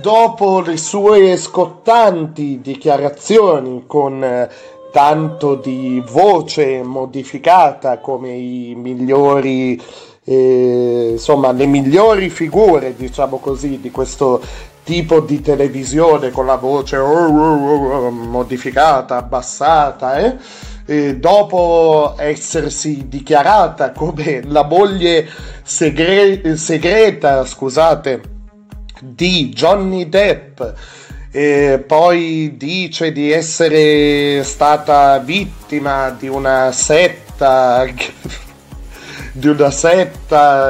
dopo le sue scottanti dichiarazioni con tanto di voce modificata come i migliori, insomma, le migliori figure, diciamo così, di questo tipo di televisione, con la voce modificata, abbassata, e dopo essersi dichiarata come la moglie segreta di Johnny Depp. E poi dice di essere stata vittima di una setta,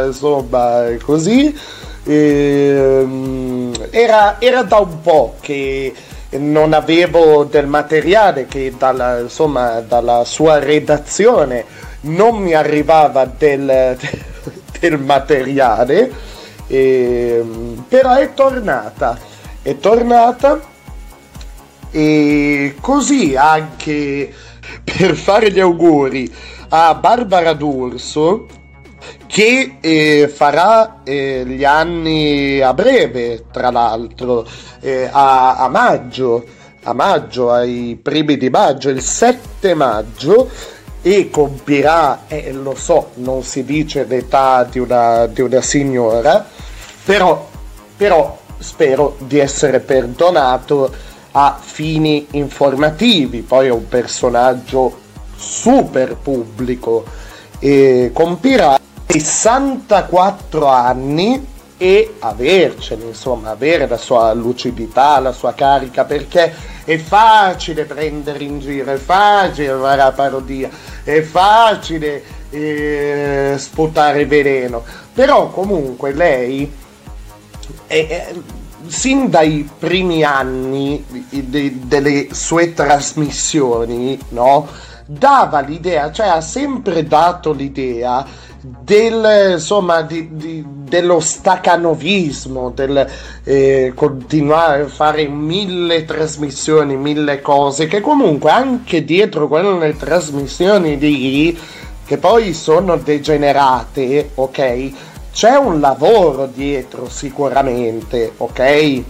insomma, così. Era da un po' che non avevo del materiale, che dalla sua redazione non mi arrivava del materiale, però è tornata, e così anche per fare gli auguri a Barbara D'Urso, che farà gli anni a breve, tra l'altro, a maggio, ai primi di maggio, il 7 maggio, e compirà, lo so, non si dice l'età di una signora, però spero di essere perdonato a fini informativi. Poi è un personaggio super pubblico, e compirà 64 anni e avercene, insomma, avere la sua lucidità, la sua carica, perché è facile prendere in giro, è facile fare la parodia, è facile sputare veleno, però comunque lei sin dai primi anni delle sue trasmissioni, no, dava l'idea, cioè ha sempre dato l'idea dello stacanovismo, del continuare a fare 1000 trasmissioni, 1000 cose, che comunque anche dietro quelle trasmissioni lì, che poi sono degenerate, ok, c'è un lavoro dietro sicuramente, ok?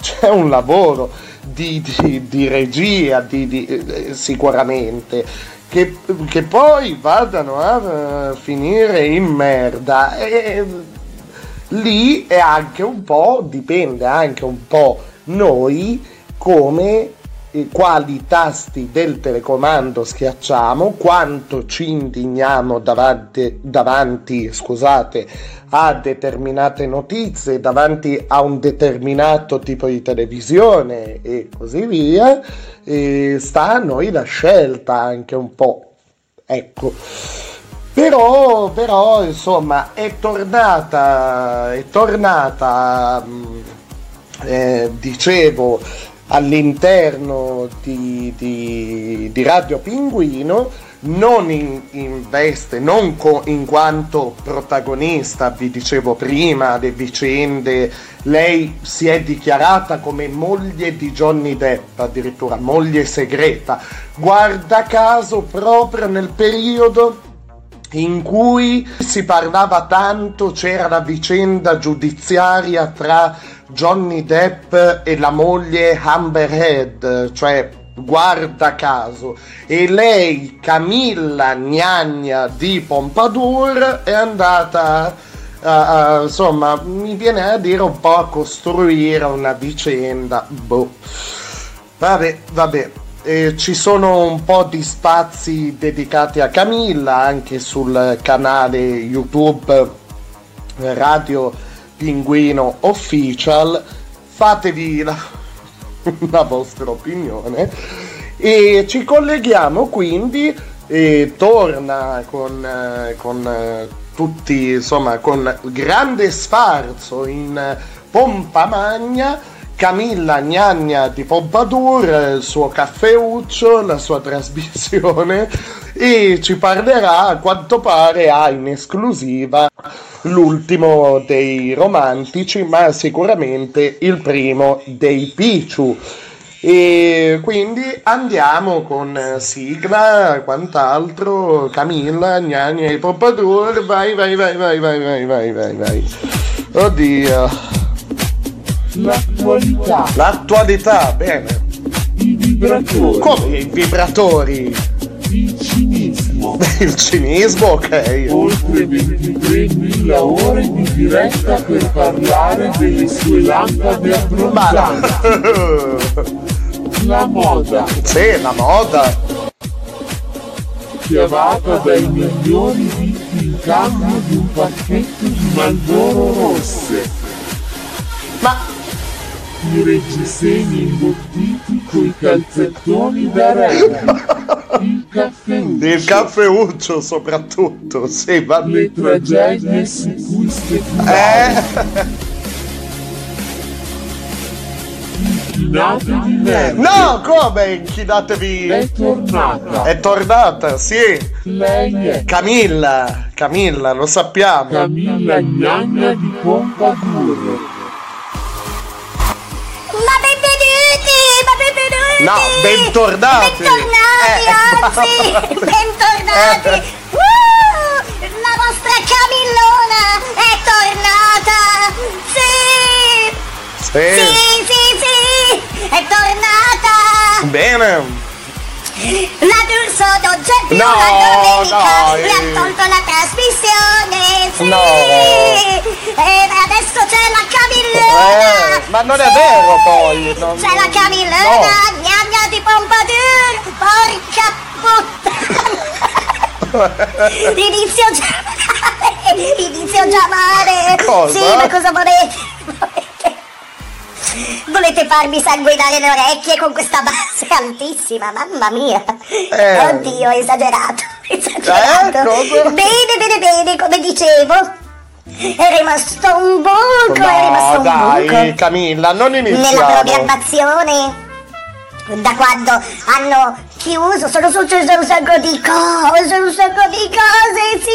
C'è un lavoro di regia, sicuramente, che poi vadano a finire in merda. E lì è anche un po', dipende anche un po' noi come, quali tasti del telecomando schiacciamo, quanto ci indigniamo davanti a determinate notizie, davanti a un determinato tipo di televisione e così via, e sta a noi la scelta anche un po', ecco. Però insomma è tornata, dicevo, all'interno di Radio Pinguino, non in veste, in quanto protagonista, vi dicevo prima, le vicende. Lei si è dichiarata come moglie di Johnny Depp, addirittura moglie segreta, guarda caso proprio nel periodo in cui si parlava tanto, c'era la vicenda giudiziaria tra Johnny Depp e la moglie Amber Heard, cioè guarda caso, e lei, Camilla Gnagna di Pompadour, è andata insomma, mi viene a dire un po' a costruire una vicenda, vabbè. Ci sono un po' di spazi dedicati a Camilla anche sul canale YouTube Radio Pinguino Official. Fatevi la vostra opinione, e ci colleghiamo quindi, torna con tutti insomma con grande sfarzo in pompa magna, Camilla Gnagna di Pompadour, il suo caffeuccio, la sua trasmissione, e ci parlerà, a quanto pare ha in esclusiva l'ultimo dei romantici, ma sicuramente il primo dei Pichu. E quindi andiamo con sigla, quant'altro, Camilla Gnagna di Pompadour, vai. Oddio. L'attualità, bene. I vibratori. Come i vibratori? Il cinismo. Il cinismo, ok. Oltre 23.000 ore di diretta per parlare delle sue lampade abbronzate. La moda. Sì, la moda. Chiavata dai milioni di in cambio di un pacchetto di Marlboro rosse. Ma... i reggiseni imbottiti coi calzettoni da rega, il caffeuccio soprattutto, sì, va... le tragedie su cui speculare, inchinatevi nerd, no, come inchinatevi, è tornata, sì, lei è Camilla, lo sappiamo, Camilla Gnagna di Pompadour. No, bentornati! La vostra Camillona è tornata! Sì! È tornata! Bene! La D'Urso non c'è più, no, la domenica, le ha tolto la trasmissione, sì! No. E adesso c'è la Camillona! Ma non sì, è vero poi! Non... c'è la Camillona! No. Di Pompadour, porca puttana. Inizio già male. Cosa? Sì, ma cosa volete? Volete farmi sanguinare le orecchie con questa base altissima? Mamma mia. Oddio, esagerato. Cosa? Bene, come dicevo. È rimasto un buco. Dai, Camilla, non iniziamo. Nella programmazione. Da quando hanno chiuso sono successe un sacco di cose, sì,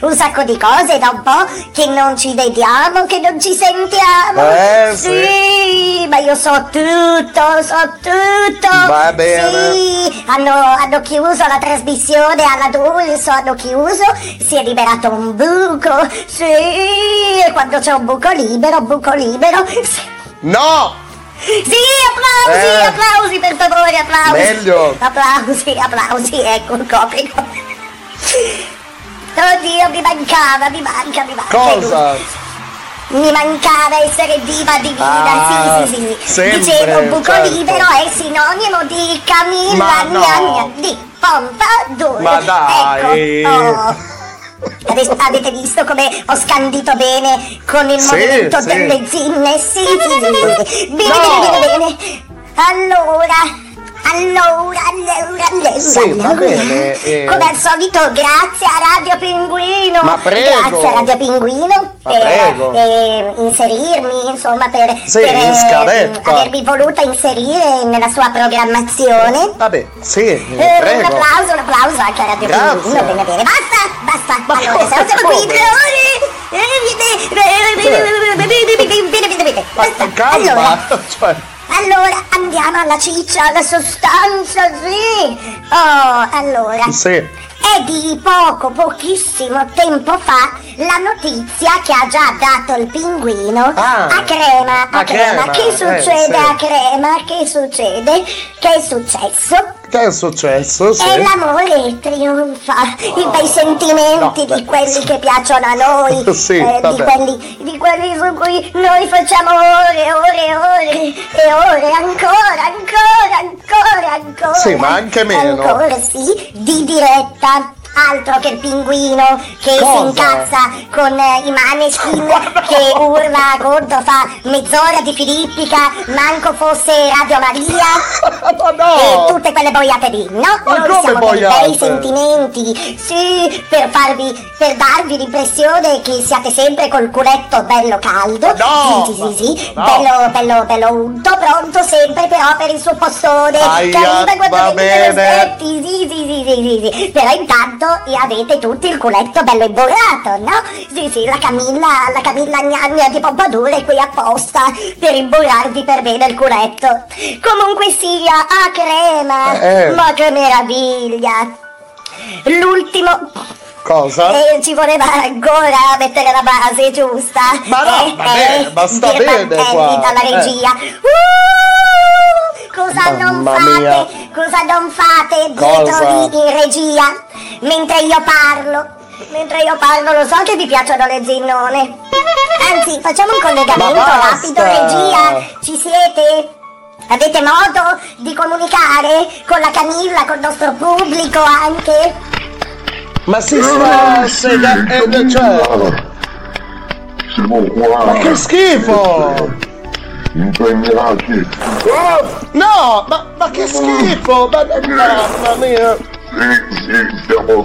un sacco di cose da un po' che non ci vediamo, che non ci sentiamo, sì, ma io so tutto, va bene, sì, hanno chiuso la trasmissione alla D'Urso, si è liberato un buco, sì, e quando c'è un buco libero, sì. No! Sì, applausi, per favore, applausi. Meglio. Applausi, ecco il copico. Oddio, mi manca. Cosa? Mi mancava essere viva divina, sì. Dicevo, buco certo. Libero è sinonimo di Camilla Gnagna di Pompadour. Ma dai. Ecco. Oh. Avete visto come ho scandito bene con il movimento delle zinne? Sì. Bene. Allora. Sì, va bene. Come al solito, grazie a Radio Pinguino. Ma prego. Grazie a Radio Pinguino per inserirmi, insomma, per avermi voluta inserire nella sua programmazione. Vabbè, sì, prego. Un applauso anche a Radio Pinguino. Bene. Basta. Allora, siamo qui 3 ore. Basta. Allora andiamo alla ciccia, alla sostanza, sì! Oh, allora. Sì. È di pochissimo tempo fa la notizia che ha già dato il Pinguino a Crema. Che succede a Crema? Che è successo? Sì. E l'amore trionfa, i bei sentimenti di quelli che piacciono a noi, sì, di quelli su cui noi facciamo ore e ore, ancora. Sì, ma anche meno. Ancora sì, di diretta. altro che il pinguino che si incazza con i Maneskin, che urla Gordo, fa mezz'ora di Filippica, manco fosse Radio Maria e tutte quelle boiate lì, no? Ma noi siamo dei bei sentimenti, sì, per darvi l'impressione che siate sempre col culetto bello caldo, bello unto, pronto sempre però per il suo postone che arriva quando venite aspetti, sì. Però intanto avete tutti il culetto bello imburrato, no? Sì, la Camilla Gnagna di Pompadour è qui apposta per imburrarvi per bene il culetto. Comunque sia, a Crema, ma che meraviglia! L'ultimo... Cosa? Ci voleva ancora mettere la base giusta. Ma no, ma sta bene qua. Dalla regia. Cosa non fate dietro di in regia? Mentre io parlo, lo so che vi piacciono le zinnone. Anzi, facciamo un collegamento rapido, regia. Ci siete? Avete modo di comunicare con la Camilla, col nostro pubblico anche? Ma si sta sedendo, cioè. Ma che schifo! Impegnati! No! Ma che schifo! Mamma mia! Sì, siamo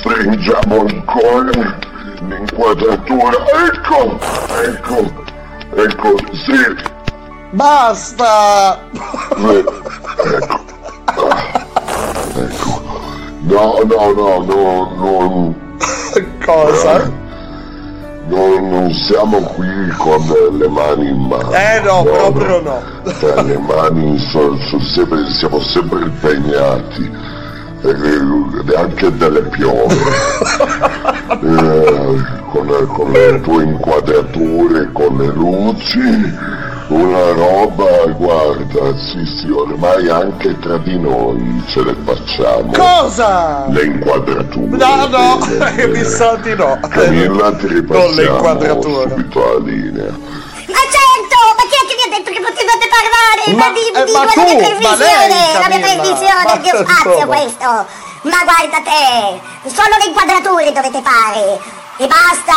stringiamo ancora l'inquadratura! Ecco, sì! Basta! Ecco! No, non... Cosa? Non siamo qui con le mani in mano. No. Le mani siamo sempre impegnati. Anche delle piove. Con le tue inquadrature, con le luci... Una roba, guarda, sì, ormai anche tra di noi ce le facciamo. Cosa? Le inquadrature. No, mi sa di no. Camilla, ti ripassiamo subito alla linea. Ma certo, ma chi è che vi ha detto che potevate parlare? Ma dimmi, la mia previsione, il mio spazio questo. Ma guarda te, solo le inquadrature dovete fare. E basta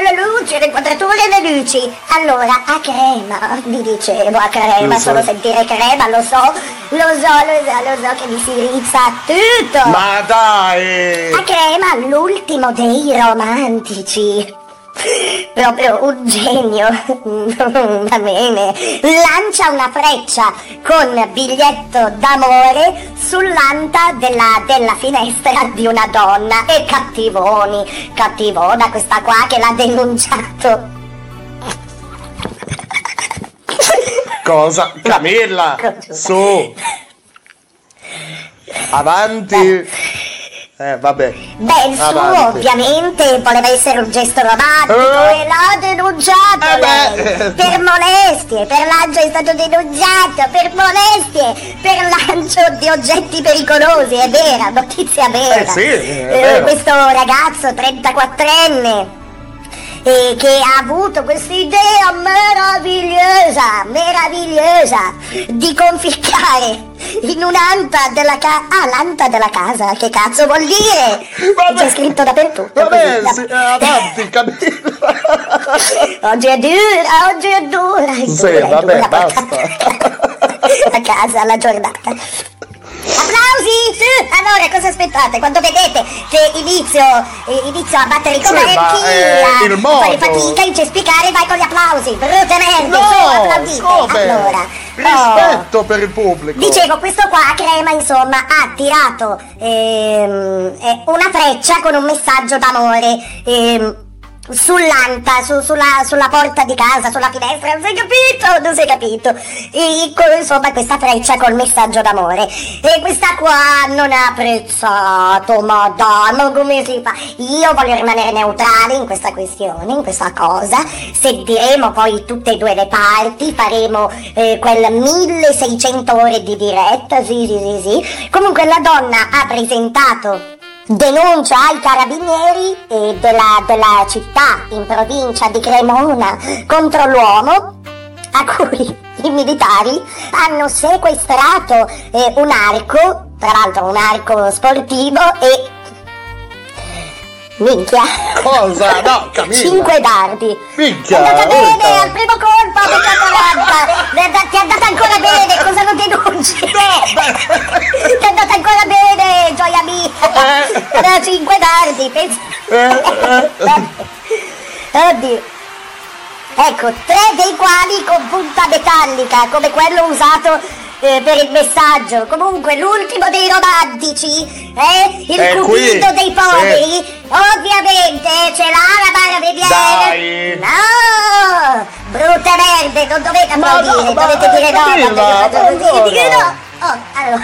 le luci, le inquadrature e le luci. Allora, a Crema, vi dicevo, a Crema, solo sentire Crema, lo so che mi si rizza tutto. Ma dai! A Crema, l'ultimo dei romantici. Proprio un genio. Va bene. Lancia una freccia con biglietto d'amore sull'anta della finestra di una donna. E cattivona questa qua che l'ha denunciato. Cosa? Camilla! Su! Avanti! Vabbè. Beh, il suo ovviamente voleva essere un gesto romantico e l'ha denunciato per molestie, per lancio è stato denunciato, per molestie, per lancio di oggetti pericolosi, è vera, notizia vera. Questo ragazzo 34enne che ha avuto questa idea meravigliosa di conficcare in un'anta della casa. Ah, l'anta della casa, che cazzo vuol dire? C'è scritto dappertutto. Vabbè, così, avanti, oggi è dura. Basta. A casa, la giornata. Applausi! Allora, cosa aspettate? Quando vedete che inizio a battere con l'anarchia, a fare fatica, incespicare, vai con gli applausi, brutte merde, applaudite. Allora, rispetto per il pubblico. Dicevo, questo qua, Crema, insomma, ha tirato una freccia con un messaggio d'amore sull'anta, sulla porta di casa, sulla finestra, non si è capito. E insomma questa freccia col messaggio d'amore. E questa qua non ha apprezzato, madonna, come si fa? Io voglio rimanere neutrale in questa questione, in questa cosa. Sentiremo poi tutte e due le parti, faremo quel 1600 ore di diretta, sì. Comunque la donna ha presentato denuncia ai carabinieri della città in provincia di Cremona contro l'uomo a cui i militari hanno sequestrato un arco, tra l'altro un arco sportivo, e minchia. Cosa? No, Camilla. 5 dardi. Minchia. È andata bene, al primo colpo ha beccato l'alba. Ti è andata ancora bene, cosa non denunci? No. Ti è andata ancora bene, gioia mia. Era 5 dardi. Oddio. Ecco, 3 dei quali con punta metallica, come quello usato per il messaggio. Comunque l'ultimo dei romantici il cupido dei poveri, sì. Ovviamente c'è l'Araba Riviera. No, brutte merde, non dovete applaudire, dovete dire no. Oh, allora.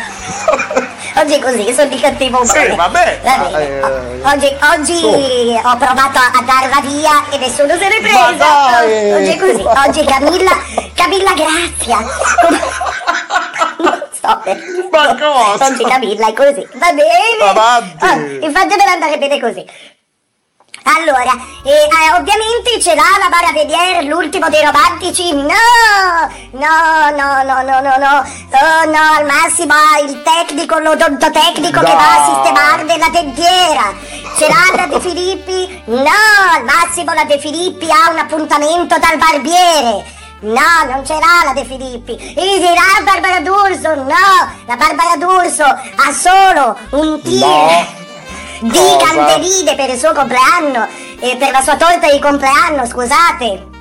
Oggi è così, sono di cattivo umore. Sì, vabbè. Oggi ho provato a darla via e nessuno se l'è presa. Oggi è così. Oggi Camilla grazia. Non so perché. Ma cosa? Oggi Camilla è così. Va bene. Avanti. Infatti deve andare bene così. Allora, ovviamente ce l'ha la Baravedier, l'ultimo dei romantici, no, al massimo il tecnico, l'odontotecnico che va a sistemarne la dentiera, ce l'ha la De Filippi, no, al massimo la De Filippi ha un appuntamento dal barbiere. No, non ce l'ha la De Filippi. E la Barbara D'Urso, no, la Barbara D'Urso ha solo un tiro. No. Di candeline per il suo compleanno, per la sua torta di compleanno, scusate.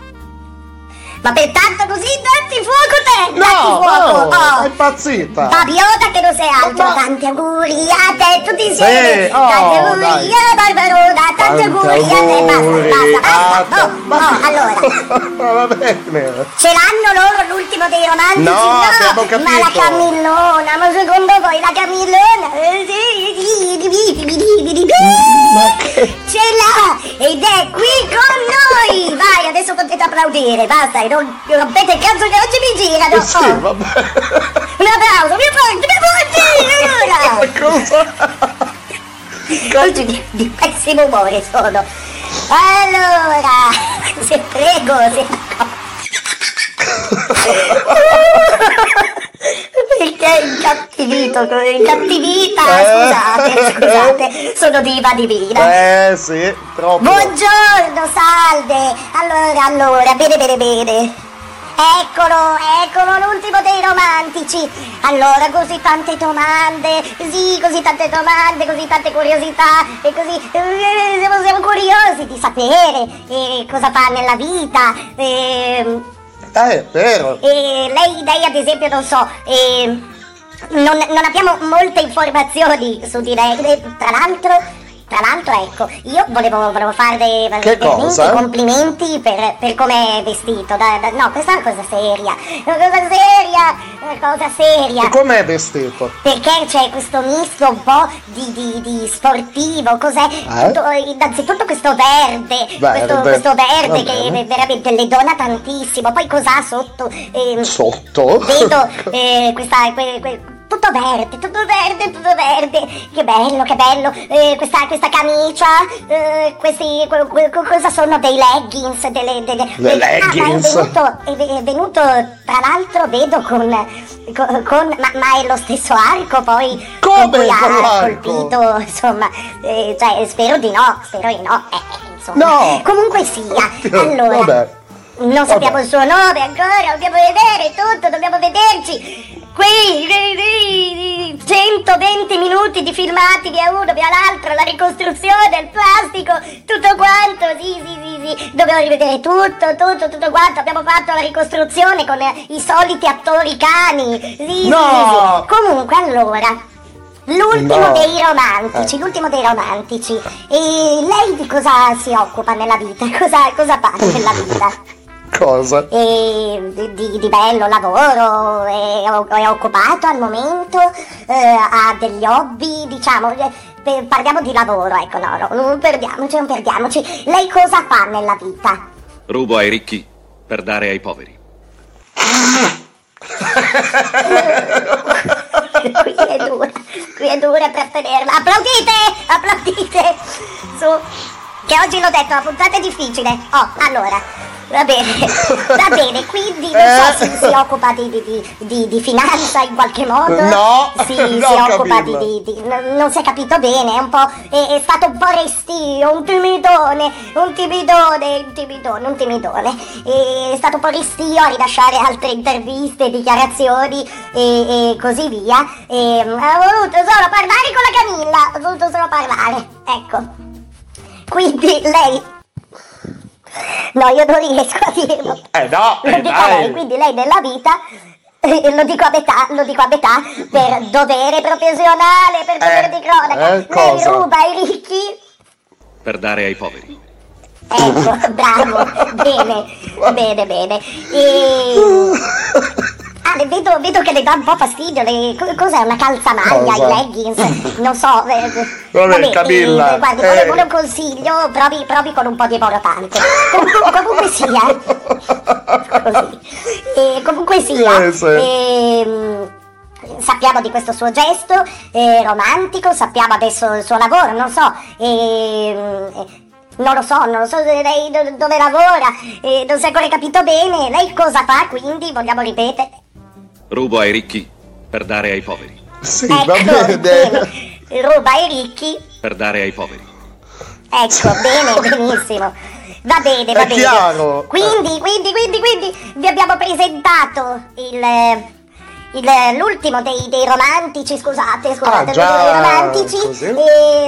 Ma pertanto così datti fuoco te! Datti fuoco! È impazzita! Papiota che non sei altro! Tanti auguri a te tutti insieme! Tanti auguri a Barbarona! Tanti auguri a te! Basta! Allora! Va bene! Ce l'hanno loro l'ultimo dei romantici? No! Ma la Camillona! Ma secondo voi la Camillona? Ce l'ha! Ed è qui con noi! Vai, adesso potete applaudire! Basta! Non rompete il cazzo che oggi mi girano! Sì, vabbè! Un applauso, più forte! Cosa? Oggi di pessimo umore sono! Allora! Se prego, perché è incattivita, scusate, sono diva divina. Sì, troppo. Buongiorno, salve. Allora, bene. Eccolo, l'ultimo dei romantici. Allora, così tante domande, così tante curiosità. E così, siamo curiosi di sapere cosa fa nella vita. È vero. Lei ad esempio, non so, non abbiamo molte informazioni su di lei. Tra l'altro, ecco, io volevo farle veramente complimenti per come è vestito. No, questa è una cosa seria. E come è vestito? Perché c'è questo misto un po' di sportivo, cos'è? Innanzitutto questo verde che veramente le dona tantissimo. Poi cos'ha sotto? Sotto? Vedo questa... Tutto verde, che bello, questa camicia, questi, cosa sono dei leggings, delle leggings. È venuto, tra l'altro vedo con ma è lo stesso arco poi, come ha colpito, insomma, cioè spero di no, insomma, no. Comunque sia, oddio, allora, vabbè. Non sappiamo il suo nome ancora, dobbiamo vedere tutto, dobbiamo vederci. Qui 120 minuti di filmati via uno, via l'altro, la ricostruzione, il plastico, tutto quanto, sì, dobbiamo rivedere tutto quanto, abbiamo fatto la ricostruzione con i soliti attori cani, sì. Comunque allora... L'ultimo dei romantici. E lei di cosa si occupa nella vita? Cosa fa nella vita? Cosa? Di bello lavoro, è occupato al momento, ha degli hobby, diciamo, parliamo di lavoro, ecco, no, non perdiamoci. Lei cosa fa nella vita? Rubo ai ricchi per dare ai poveri. Qui è dura per tenerla. Applaudite! Su, che oggi l'ho detto, la puntata è difficile. Allora. va bene, quindi non so se si occupa di finanza in qualche modo. No, non si è capito bene, è un po', è stato un po' restio, un timidone, è stato un po' restio a rilasciare altre interviste, dichiarazioni e così via, e ha voluto solo parlare con la Camilla, ha voluto solo parlare, ecco. Quindi lei, no, io non riesco a dirlo, no, lo dico a lei, quindi lei nella vita, lo dico a metà per dovere professionale, per dovere di cronaca, lei ruba ai ricchi per dare ai poveri. Ecco, bravo, bene. E... Vedo che le dà un po' fastidio, cos'è una calzamaglia, i leggings, non so. Vabbè, Camilla, guardi, volevo un consiglio, provi con un po' di emolotante. Comunque sia. Sappiamo di questo suo gesto romantico, sappiamo adesso il suo lavoro, non so, non lo so lei dove lavora, non si è ancora capito bene. Lei cosa fa, quindi vogliamo ripetere? Rubo ai ricchi per dare ai poveri. Sì, ecco, va bene. Ruba ai ricchi per dare ai poveri. Ecco, bene, benissimo. Va bene. Chiaro. Quindi vi abbiamo presentato l'ultimo dei romantici, scusate, e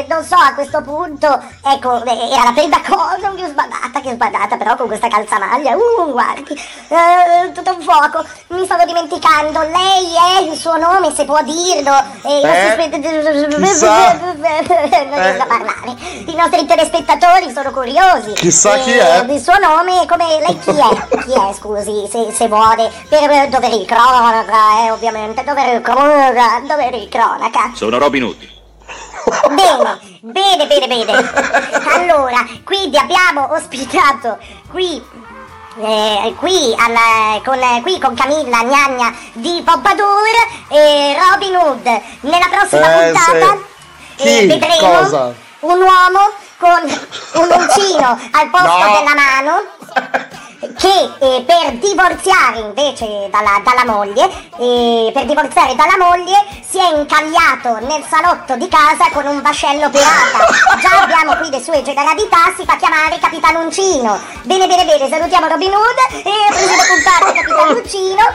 non so, a questo punto, ecco, era la prima cosa più sbandata, però con questa calzamaglia, guardi, tutto un fuoco, mi stavo dimenticando, lei è il suo nome, se può dirlo, i nostri telespettatori sono curiosi, chissà chi è, il suo nome, come lei chi è, scusi, se vuole, per dovere di cronaca, ovviamente, dovere di cronaca. Sono Robin Hood. Bene. Allora, quindi abbiamo ospitato qui con Camilla Gnagna di Pompadour e Robin Hood. Nella prossima puntata vedremo un uomo con un uncino al posto della mano, che per divorziare invece dalla moglie si è incagliato nel salotto di casa con un vascello pirata. Già abbiamo qui le sue generalità, si fa chiamare Capitan Uncino. Bene, salutiamo Robin Hood e prima di puntare Capitan Uncino.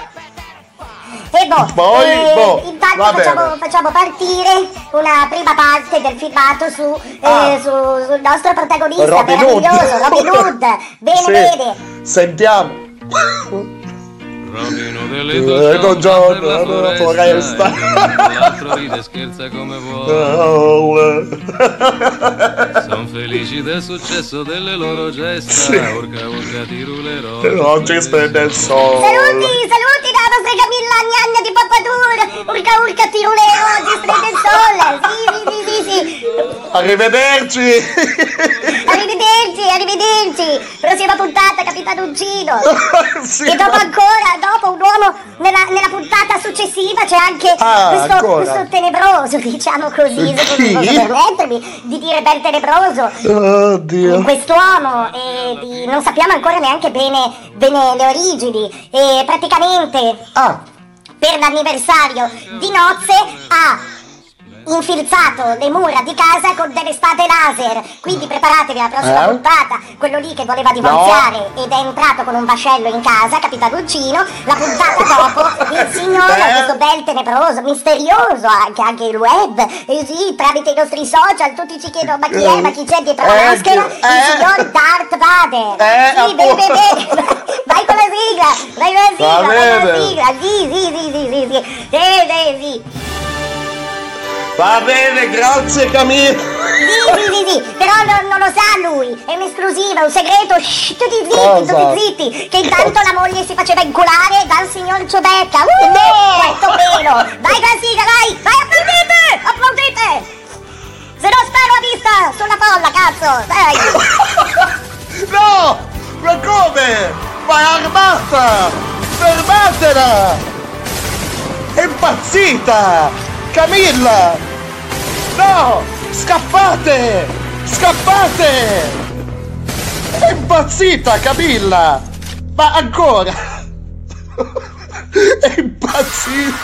E intanto facciamo partire una prima parte del filmato sul nostro protagonista Robin Hood. Bene. Sentiamo. Robin Hood e le Elton John nella foresta. L'altro ride e scherza come vuole. Sono felici del successo delle loro gesta. Orca ti rulerò. Oggi spende il sole. Saluti da nostra Camilla Gnagna di Pompadour. Urca ti rulerò. Oggi spende il sole. Sì. Arrivederci. Prossima puntata, Capitano Uncino. Sì. E dopo un uomo nella puntata successiva c'è anche questo tenebroso, diciamo così, se posso permettermi di dire ben tenebroso. Oddio. Quest'uomo non sappiamo ancora neanche bene le origini, e praticamente per l'anniversario di nozze ha infilzato le mura di casa con delle spade laser, quindi preparatevi alla prossima puntata, quello lì che voleva divorziare ed è entrato con un vascello in casa, Capitano Uncino. La puntata dopo il signore, questo bel tenebroso, misterioso, anche il web, sì, tramite i nostri social tutti ci chiedono ma chi è, ma chi c'è dietro la maschera, il signor Darth Vader. Sì, bene. Vai con la sigla, sì. Va bene, grazie Camilla. Sì, però non lo sa lui, è un'esclusiva, un segreto. Shh, tutti zitti, che intanto la moglie si faceva inculare dal signor Ciobecca. Questo pelo. Vai con la sigla, vai, applaudite! Se no sparo a vista, sulla folla, cazzo, dai! No, ma come? Ma è armata! Fermatela! È impazzita! Camilla! No! Scappate! È impazzita Camilla! ma ancora è impazzito.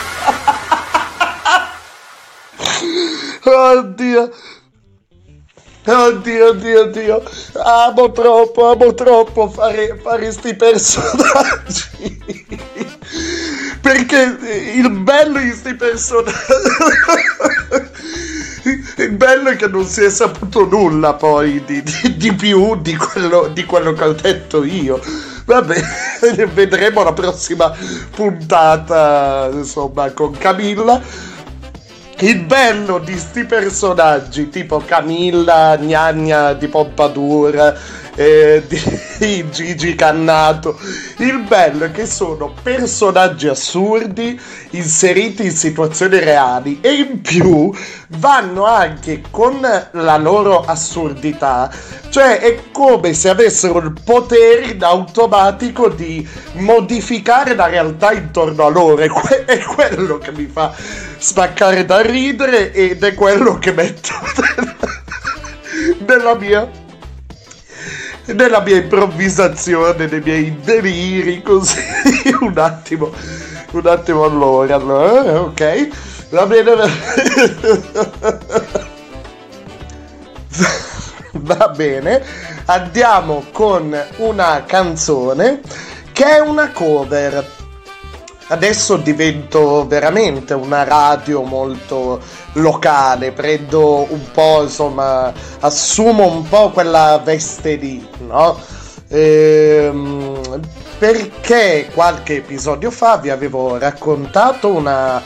Oddio. Amo troppo fare sti personaggi. Perché il bello di sti personaggi. Il bello è che non si è saputo nulla poi di più di quello che ho detto io. Vabbè, vedremo la prossima puntata, insomma, con Camilla. Il bello di sti personaggi tipo Camilla Gnagna di Pompadour, di Gigi Cannato, il bello è che sono personaggi assurdi inseriti in situazioni reali, e in più vanno anche con la loro assurdità, cioè è come se avessero il potere in automatico di modificare la realtà intorno a loro. È quello che mi fa spaccare da ridere ed è quello che metto nella mia improvvisazione, nei miei deliri, così. Un attimo, allora ok, va bene, va bene, andiamo con una canzone che è una cover. Adesso divento veramente una radio molto locale, prendo un po', insomma, assumo un po' quella veste lì, no? Perché qualche episodio fa vi avevo raccontato una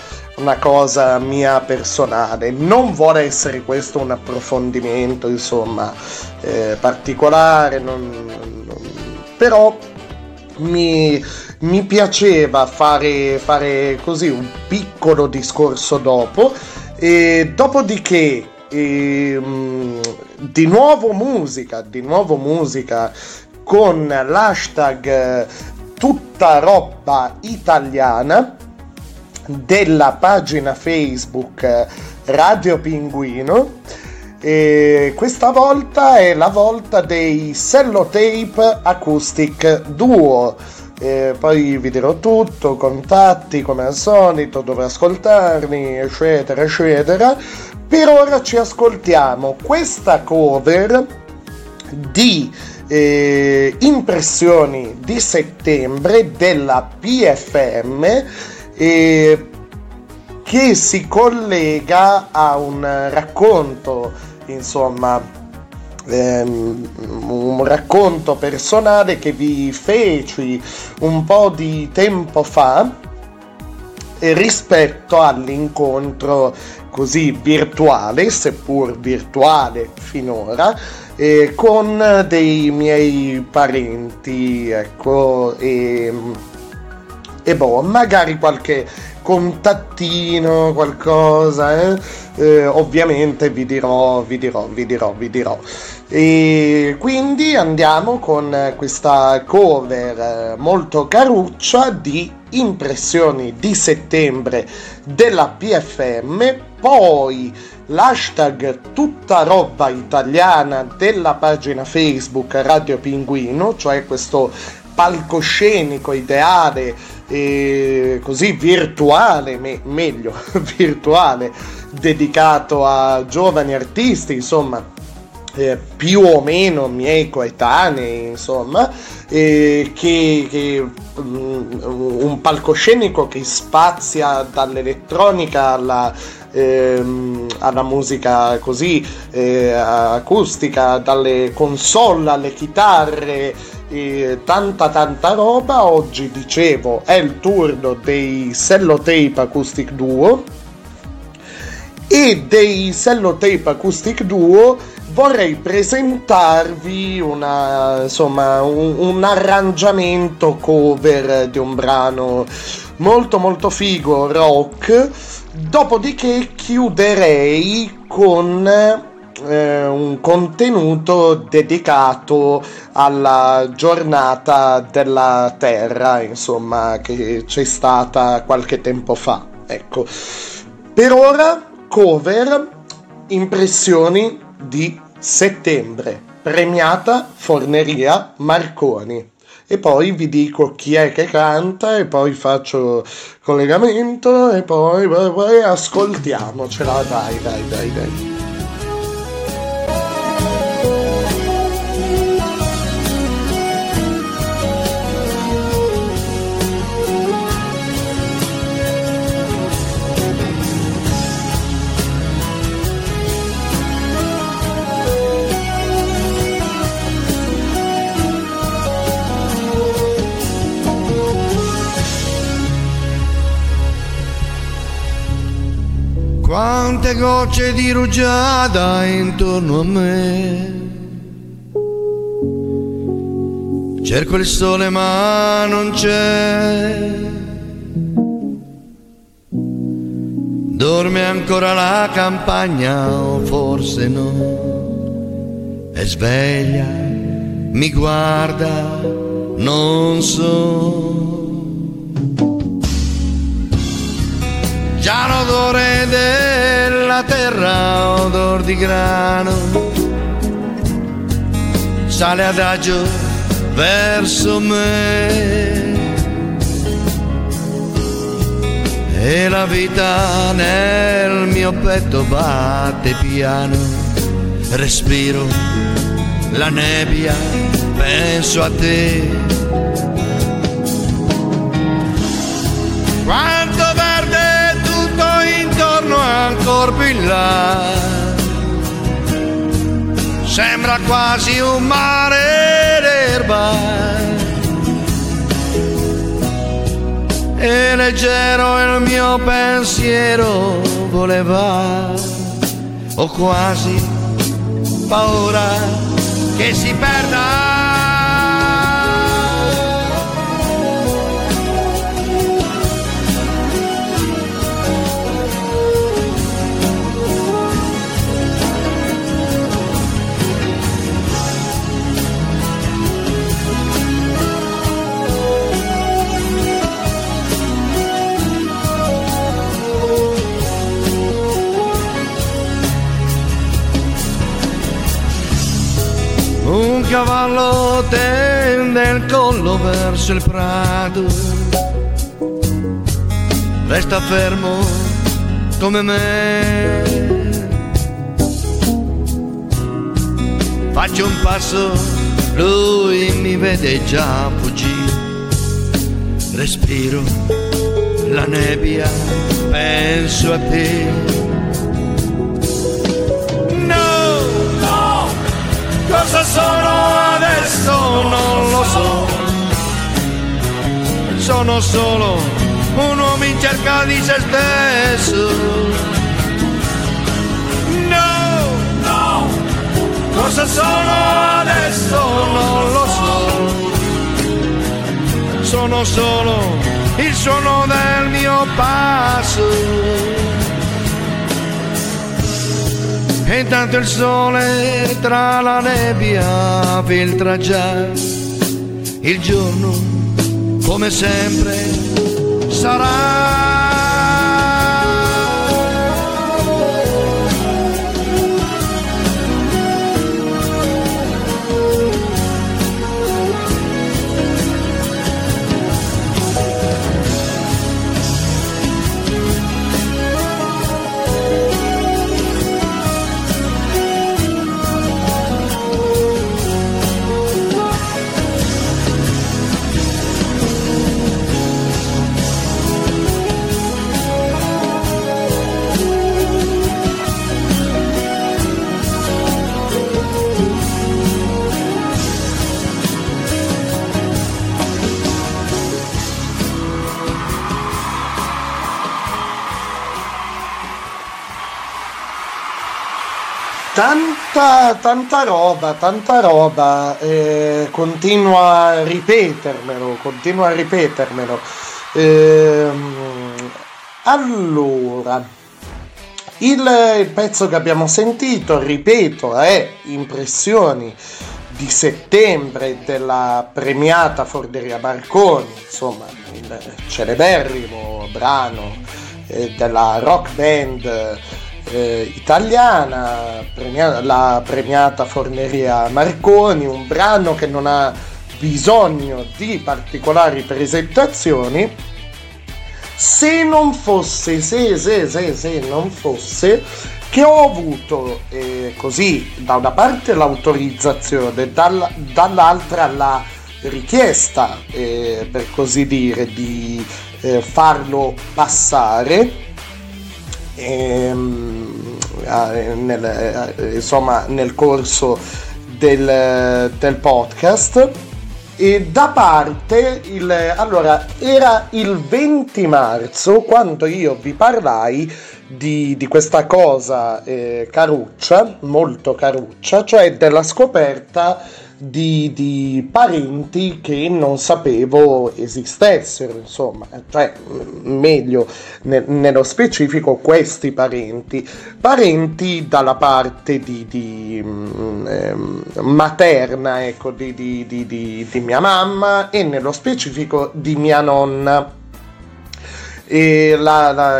cosa mia personale. Non vuole essere questo un approfondimento, insomma, particolare, però mi piaceva fare così un piccolo discorso dopo, e dopodiché di nuovo musica con l'hashtag tutta roba italiana della pagina Facebook Radio Pinguino. E questa volta è la volta dei Sellotape Acoustic Duo. Poi vi dirò tutto, contatti come al solito, dove ascoltarmi, eccetera. Per ora ci ascoltiamo questa cover di Impressioni di settembre della PFM, che si collega a un racconto, insomma, un racconto personale che vi feci un po' di tempo fa rispetto all'incontro così virtuale, seppur virtuale finora, con dei miei parenti, ecco, e boh, magari qualche contattino, qualcosa, ovviamente vi dirò. E quindi andiamo con questa cover molto caruccia di Impressioni di settembre della PFM, poi l'hashtag tutta roba italiana della pagina Facebook Radio Pinguino, cioè questo palcoscenico ideale, così virtuale, meglio virtuale, dedicato a giovani artisti, insomma, più o meno miei coetanei, insomma, che un palcoscenico che spazia dall'elettronica alla musica così acustica, dalle console alle chitarre, tanta roba. Oggi, dicevo, è il turno dei Sellotape Acoustic Duo, e dei Sellotape Acoustic Duo vorrei presentarvi un arrangiamento cover di un brano molto figo, rock. Dopodiché chiuderei con un contenuto dedicato alla giornata della Terra, insomma, che c'è stata qualche tempo fa. Ecco, per ora cover Impressioni di settembre, Premiata Forneria Marconi. e poi vi dico chi è che canta e poi faccio collegamento e poi ascoltiamocela, dai. Quante gocce di rugiada intorno a me, cerco il sole ma non c'è, dorme ancora la campagna o forse no, è sveglia, mi guarda, non so. Già l'odore della terra, odor di grano, sale adagio verso me. E la vita nel mio petto batte piano, respiro la nebbia, penso a te. Ancor più là, sembra quasi un mare d'erba, e leggero il mio pensiero voleva, ho quasi paura che si perda. Un cavallo tende il collo verso il prato, resta fermo come me. Faccio un passo, lui mi vede già fuggire, respiro la nebbia, penso a te. Cosa sono adesso non lo so, sono solo un uomo in cerca di se stesso. No, cosa sono adesso non lo so, sono solo il suono del mio passo. E intanto il sole tra la nebbia filtra già, il giorno come sempre sarà. Tanta roba, continua a ripetermelo. Allora, il pezzo che abbiamo sentito, ripeto, è Impressioni di settembre della Premiata Forneria Marconi, insomma, il celeberrimo brano della rock band italiana, la Premiata Forneria Marconi, un brano che non ha bisogno di particolari presentazioni, se non fosse, se non fosse che ho avuto così da una parte l'autorizzazione, dall'altra la richiesta per così dire di farlo passare nel corso del podcast. E da parte allora era il 20 marzo quando io vi parlai di questa cosa caruccia, molto caruccia, cioè della scoperta di parenti che non sapevo esistessero, insomma, cioè meglio nello specifico questi parenti dalla parte materna, ecco, di mia mamma e nello specifico di mia nonna. E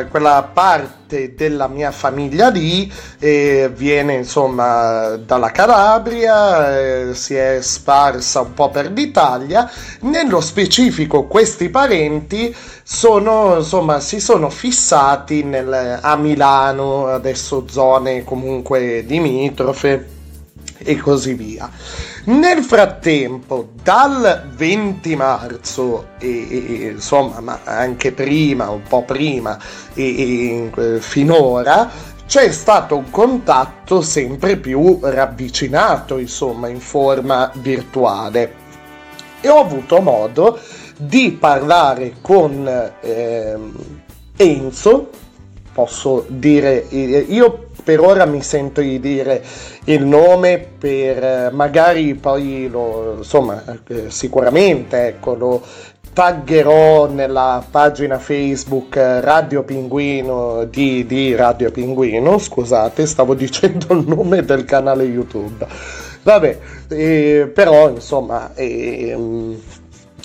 quella parte della mia famiglia lì viene insomma dalla Calabria, si è sparsa un po' per l'Italia. Nello specifico questi parenti si sono fissati a Milano, adesso zone comunque limitrofe e così via. Nel frattempo, dal 20 marzo e ma anche prima, un po' prima e finora, c'è stato un contatto sempre più ravvicinato, insomma, in forma virtuale, e ho avuto modo di parlare con Enzo. Posso dire, io per ora mi sento di dire il nome, per magari poi sicuramente, ecco, lo taggerò nella pagina Facebook Radio Pinguino di Radio Pinguino. Scusate, stavo dicendo il nome del canale YouTube. Vabbè, però insomma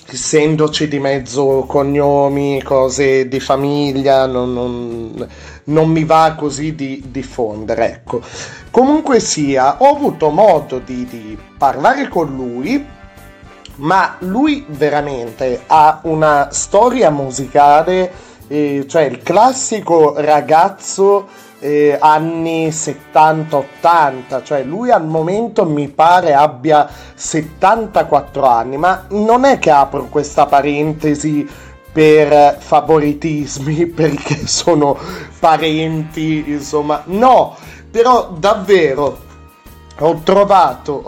essendoci di mezzo cognomi, cose di famiglia, non mi va così di diffondere, ecco. Comunque sia, ho avuto modo di parlare con lui, ma lui veramente ha una storia musicale, cioè il classico ragazzo anni 70-80, cioè lui al momento mi pare abbia 74 anni, ma non è che apro questa parentesi per favoritismi, perché sono parenti, insomma, no, però davvero ho trovato,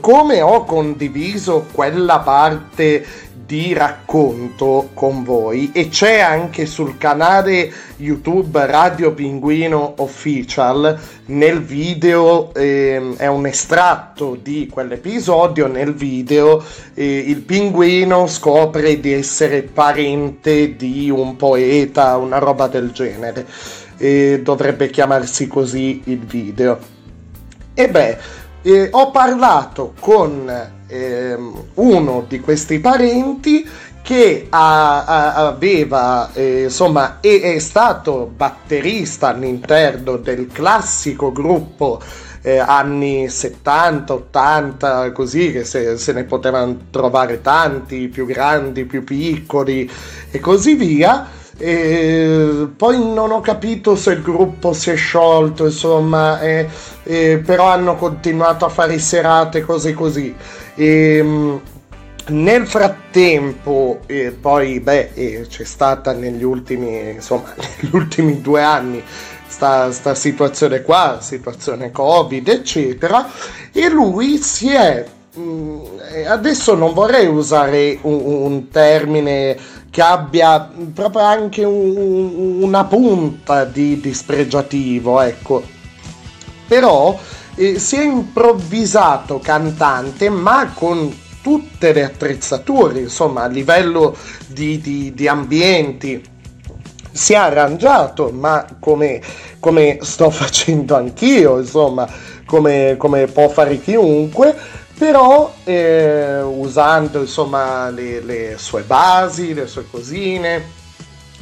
come ho condiviso quella parte di racconto con voi, e c'è anche sul canale YouTube Radio Pinguino Official, nel video è un estratto di quell'episodio, nel video il pinguino scopre di essere parente di un poeta, una roba del genere, dovrebbe chiamarsi così il video. E ho parlato con uno di questi parenti che è stato batterista all'interno del classico gruppo anni 70-80, così, che se ne potevano trovare tanti, più grandi, più piccoli e così via. Poi non ho capito se il gruppo si è sciolto, insomma, però hanno continuato a fare serate, cose così. Nel frattempo c'è stata negli ultimi 2 anni sta situazione qua, situazione Covid eccetera, e lui si è adesso non vorrei usare un termine che abbia proprio anche una punta di spregiativo, ecco, però si è improvvisato cantante, ma con tutte le attrezzature, insomma, a livello di ambienti. Si è arrangiato, ma come sto facendo anch'io, insomma, come può fare chiunque, però usando insomma le sue basi, le sue cosine, i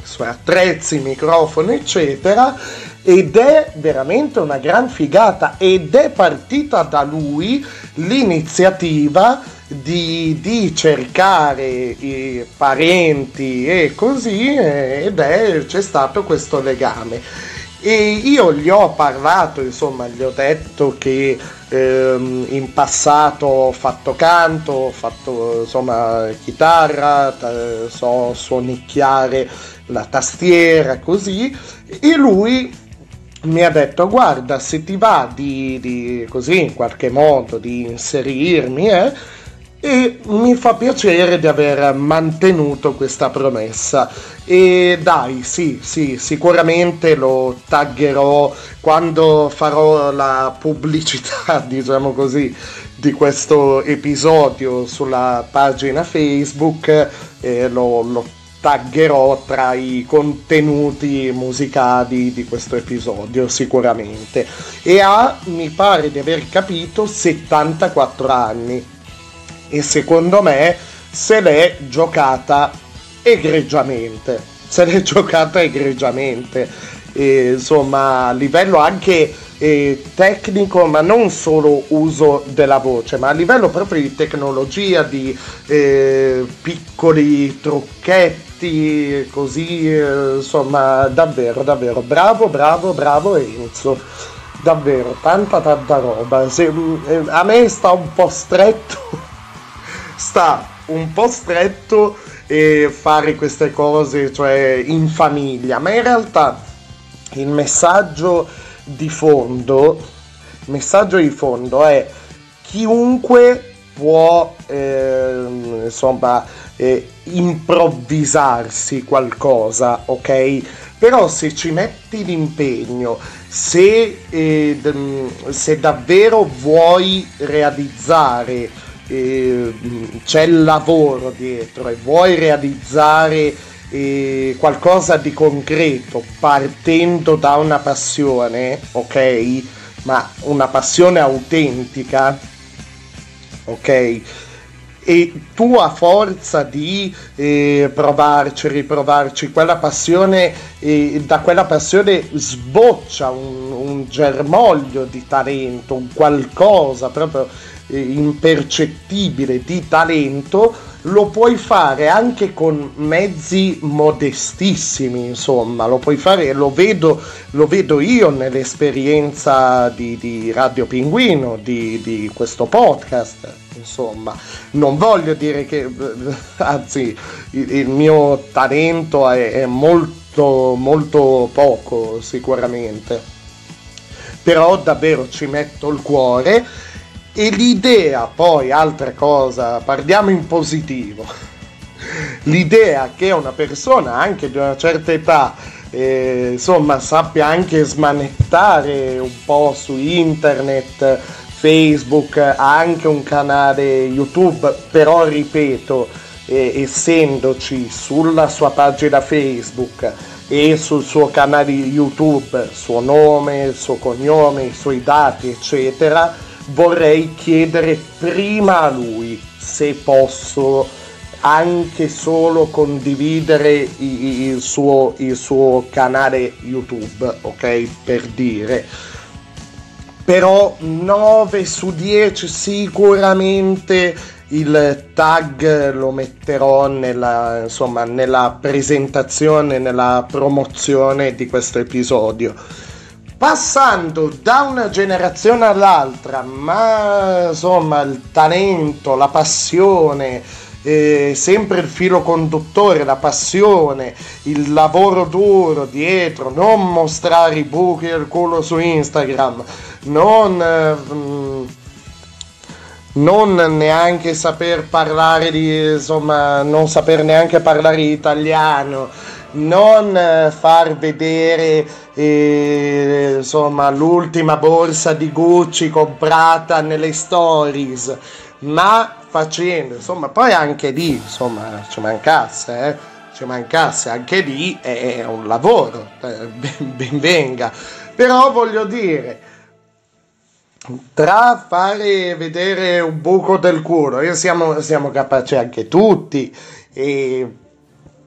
suoi attrezzi, microfoni eccetera, ed è veramente una gran figata, ed è partita da lui l'iniziativa di cercare i parenti e così, ed è, c'è stato questo legame. E io gli ho parlato, insomma, gli ho detto che in passato ho fatto canto, ho fatto insomma chitarra, so suonicchiare la tastiera, così, e lui mi ha detto: guarda, se ti va di così in qualche modo di inserirmi, e mi fa piacere di aver mantenuto questa promessa. E dai, sì, sicuramente lo taggerò quando farò la pubblicità, diciamo così, di questo episodio sulla pagina Facebook, lo taggerò tra i contenuti musicali di questo episodio sicuramente. E ha, mi pare di aver capito, 74 anni. E secondo me se l'è giocata egregiamente, e, insomma, a livello anche tecnico, ma non solo uso della voce, ma a livello proprio di tecnologia, di piccoli trucchetti, così, insomma, davvero bravo Enzo, davvero tanta roba. A me sta un po' stretto fare queste cose, cioè in famiglia, ma in realtà il messaggio di fondo è: chiunque può improvvisarsi qualcosa, ok? Però se ci metti l'impegno, se davvero vuoi realizzare, c'è il lavoro dietro e vuoi realizzare qualcosa di concreto partendo da una passione, ok? Ma una passione autentica, ok? E tu, a forza di riprovarci, quella passione, da quella passione sboccia un germoglio di talento, un qualcosa proprio impercettibile di talento. Lo puoi fare anche con mezzi modestissimi, insomma, lo puoi fare, lo vedo io nell'esperienza di Radio Pinguino, di questo podcast, insomma. Non voglio dire che, anzi, il mio talento è molto, molto poco sicuramente, però davvero ci metto il cuore. E l'idea, poi, altra cosa, parliamo in positivo, l'idea che una persona anche di una certa età insomma sappia anche smanettare un po' su internet, Facebook, ha anche un canale YouTube, però ripeto, essendoci sulla sua pagina Facebook e sul suo canale YouTube suo nome, il suo cognome, i suoi dati, eccetera, vorrei chiedere prima a lui se posso anche solo condividere il suo canale YouTube, ok? Per dire. Però 9 su 10 sicuramente il tag lo metterò nella presentazione, nella promozione di questo episodio. Passando da una generazione all'altra, ma insomma il talento, la passione, sempre il filo conduttore, la passione, il lavoro duro dietro, non mostrare i buchi del culo su Instagram, non neanche saper parlare non saper neanche parlare italiano, non far vedere l'ultima borsa di Gucci comprata nelle stories, ma facendo, insomma, poi anche lì, insomma, ci mancasse anche lì, è un lavoro, ben venga, però voglio dire, tra fare vedere un buco del culo, io siamo capaci anche tutti,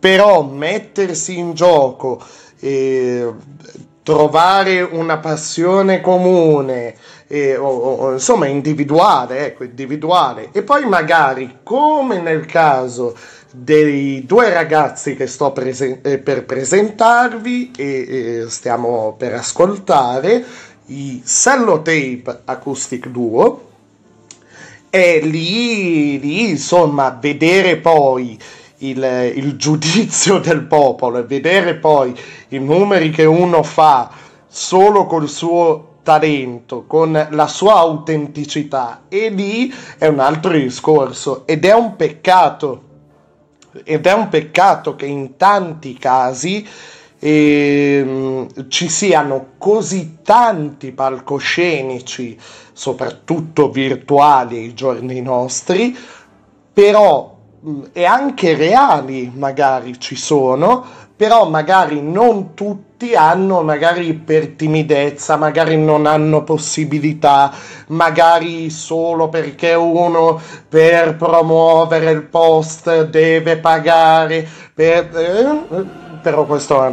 però mettersi in gioco trovare una passione comune, o insomma individuale, ecco, individuale. E poi magari, come nel caso dei due ragazzi che sto per presentarvi e stiamo per ascoltare, i Sellotape Acoustic Duo, e lì insomma vedere poi il giudizio del popolo e vedere poi i numeri che uno fa solo col suo talento, con la sua autenticità, e lì è un altro discorso, ed è un peccato, che in tanti casi ci siano così tanti palcoscenici, soprattutto virtuali ai giorni nostri, però e anche reali magari ci sono, però magari non tutti hanno, magari per timidezza, magari non hanno possibilità, magari solo perché uno per promuovere il post deve pagare, però questo è un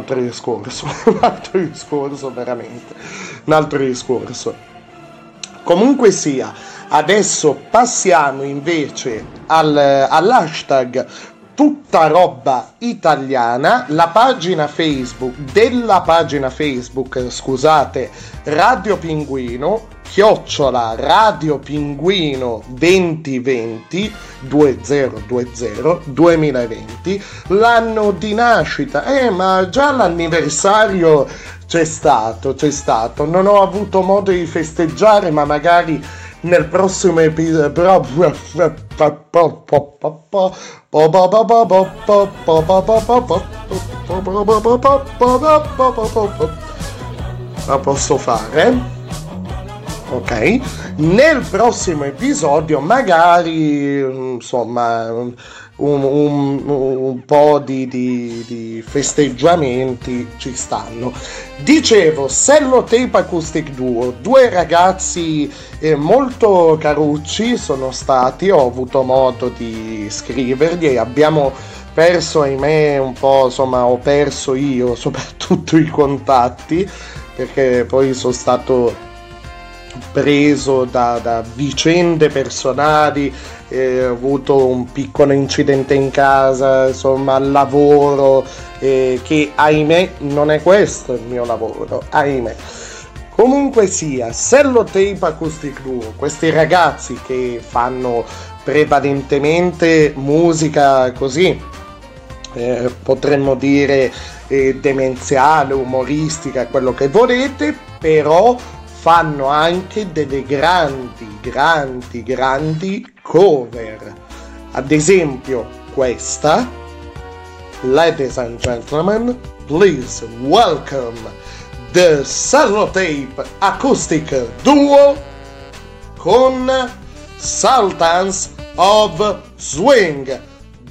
altro discorso, veramente, un altro discorso. Comunque sia, adesso passiamo invece all'hashtag Tutta Roba Italiana, la pagina Facebook, Radio Pinguino, Radio Pinguino 2020, l'anno di nascita, ma già l'anniversario c'è stato, non ho avuto modo di festeggiare, ma magari nel prossimo episodio. La posso fare? Ok. Nel prossimo episodio magari, insomma, un po' di festeggiamenti ci stanno. Dicevo, Sellotape Acoustic Duo, due ragazzi molto carucci sono stati, ho avuto modo di scriverli e abbiamo perso, ahimè, un po', insomma, ho perso io soprattutto i contatti, perché poi sono stato preso da vicende personali, ho avuto un piccolo incidente in casa, insomma al lavoro, che ahimè non è questo il mio lavoro, ahimè. Comunque sia, Sellotape Acoustic Duo, questi ragazzi che fanno prevalentemente musica così, potremmo dire demenziale, umoristica, quello che volete, però fanno anche delle grandi cover. Ad esempio questa, Ladies and Gentlemen, please welcome the Sellotape Acoustic Duo con Sultans of Swing,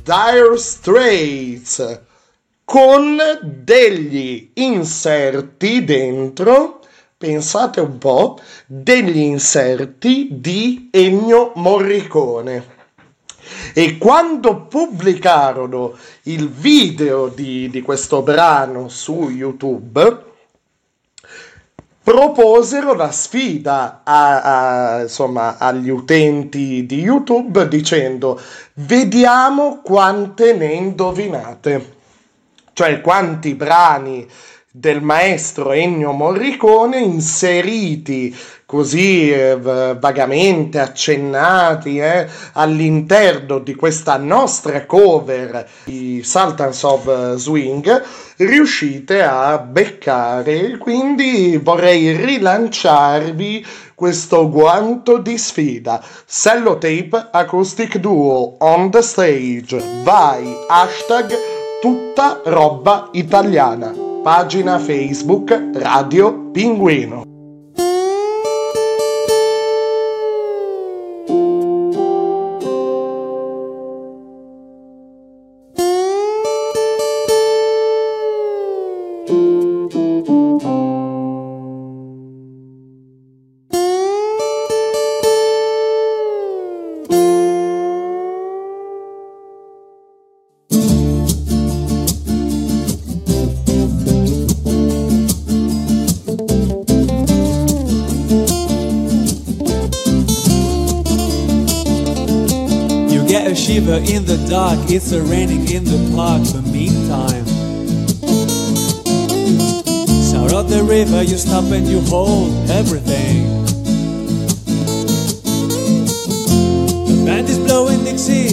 Dire Straits, con degli inserti dentro. Pensate un po', degli inserti di Ennio Morricone. E quando pubblicarono il video di questo brano su YouTube, proposero la sfida insomma, agli utenti di YouTube dicendo: vediamo quante ne indovinate, cioè quanti brani del maestro Ennio Morricone inseriti così vagamente accennati all'interno di questa nostra cover di Sultans of Swing riuscite a beccare. Quindi vorrei rilanciarvi questo guanto di sfida. Sellotape Acoustic Duo on the stage, vai, hashtag Tutta Roba Italiana, pagina Facebook Radio Pinguino. shiver in the dark, it's a raining in the park. But meantime, south of the river you stop and you hold everything. The band is blowing Dixie,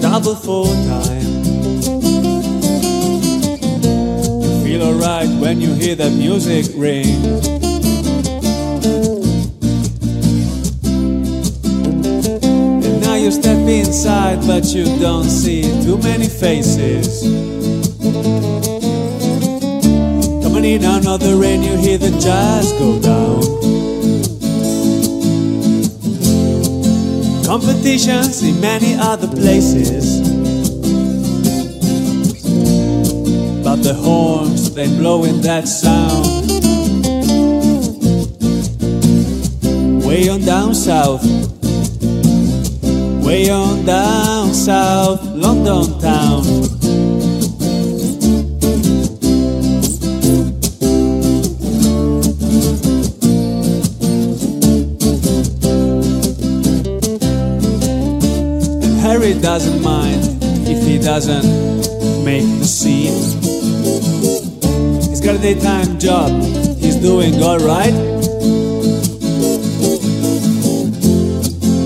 double full time. You feel alright when you hear that music ring. You step inside, but you don't see too many faces. Coming in another rain, you hear the jazz go down. Competitions in many other places, but the horns, they blow in that sound. Way on down south, way on down south, London town. And Harry doesn't mind if he doesn't make the scene. He's got a daytime job, he's doing alright.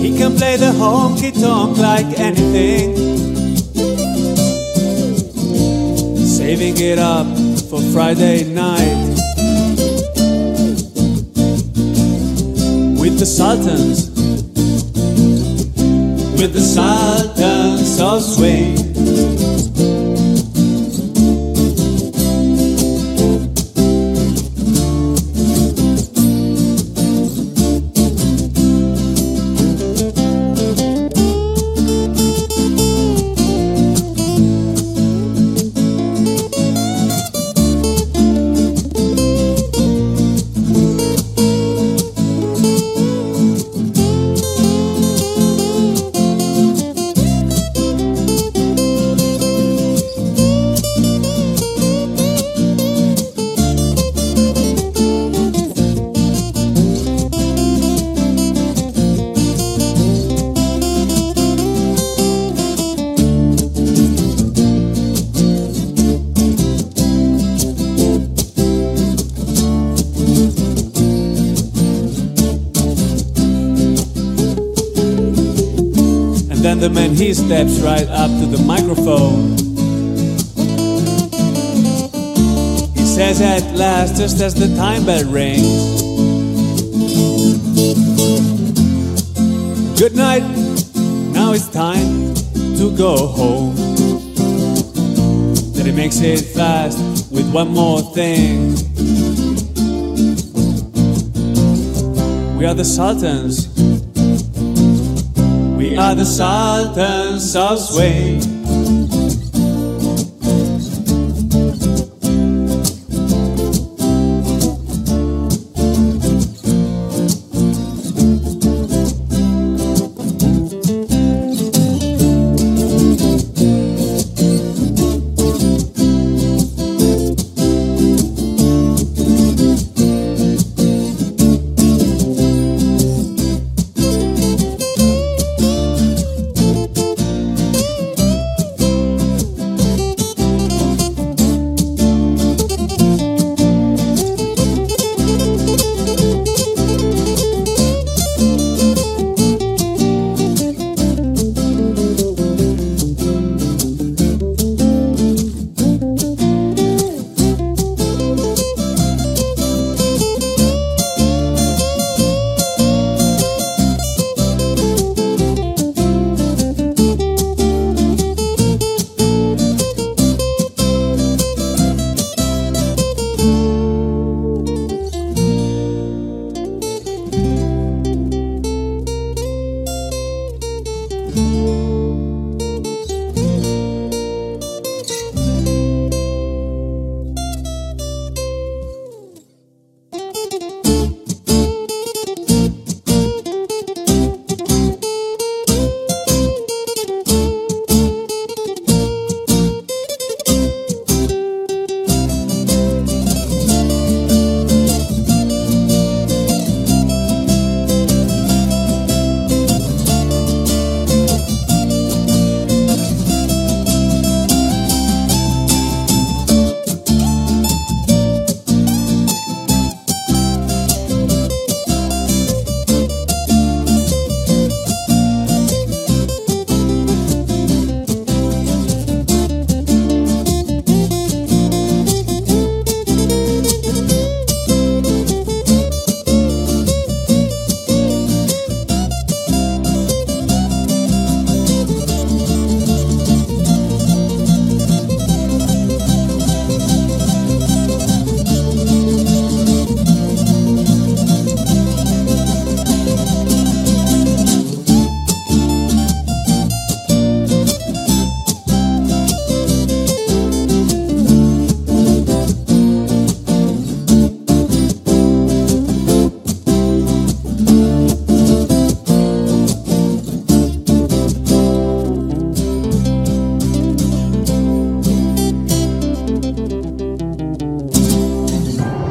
He can play the honky-tonk like anything, saving it up for Friday night with the Sultans of Swing. The man, he steps right up to the microphone. He says at last, just as the time bell rings, good night, now it's time to go home. Then he makes it fast with one more thing. We are the Sultans, we are the Sultans of Swing.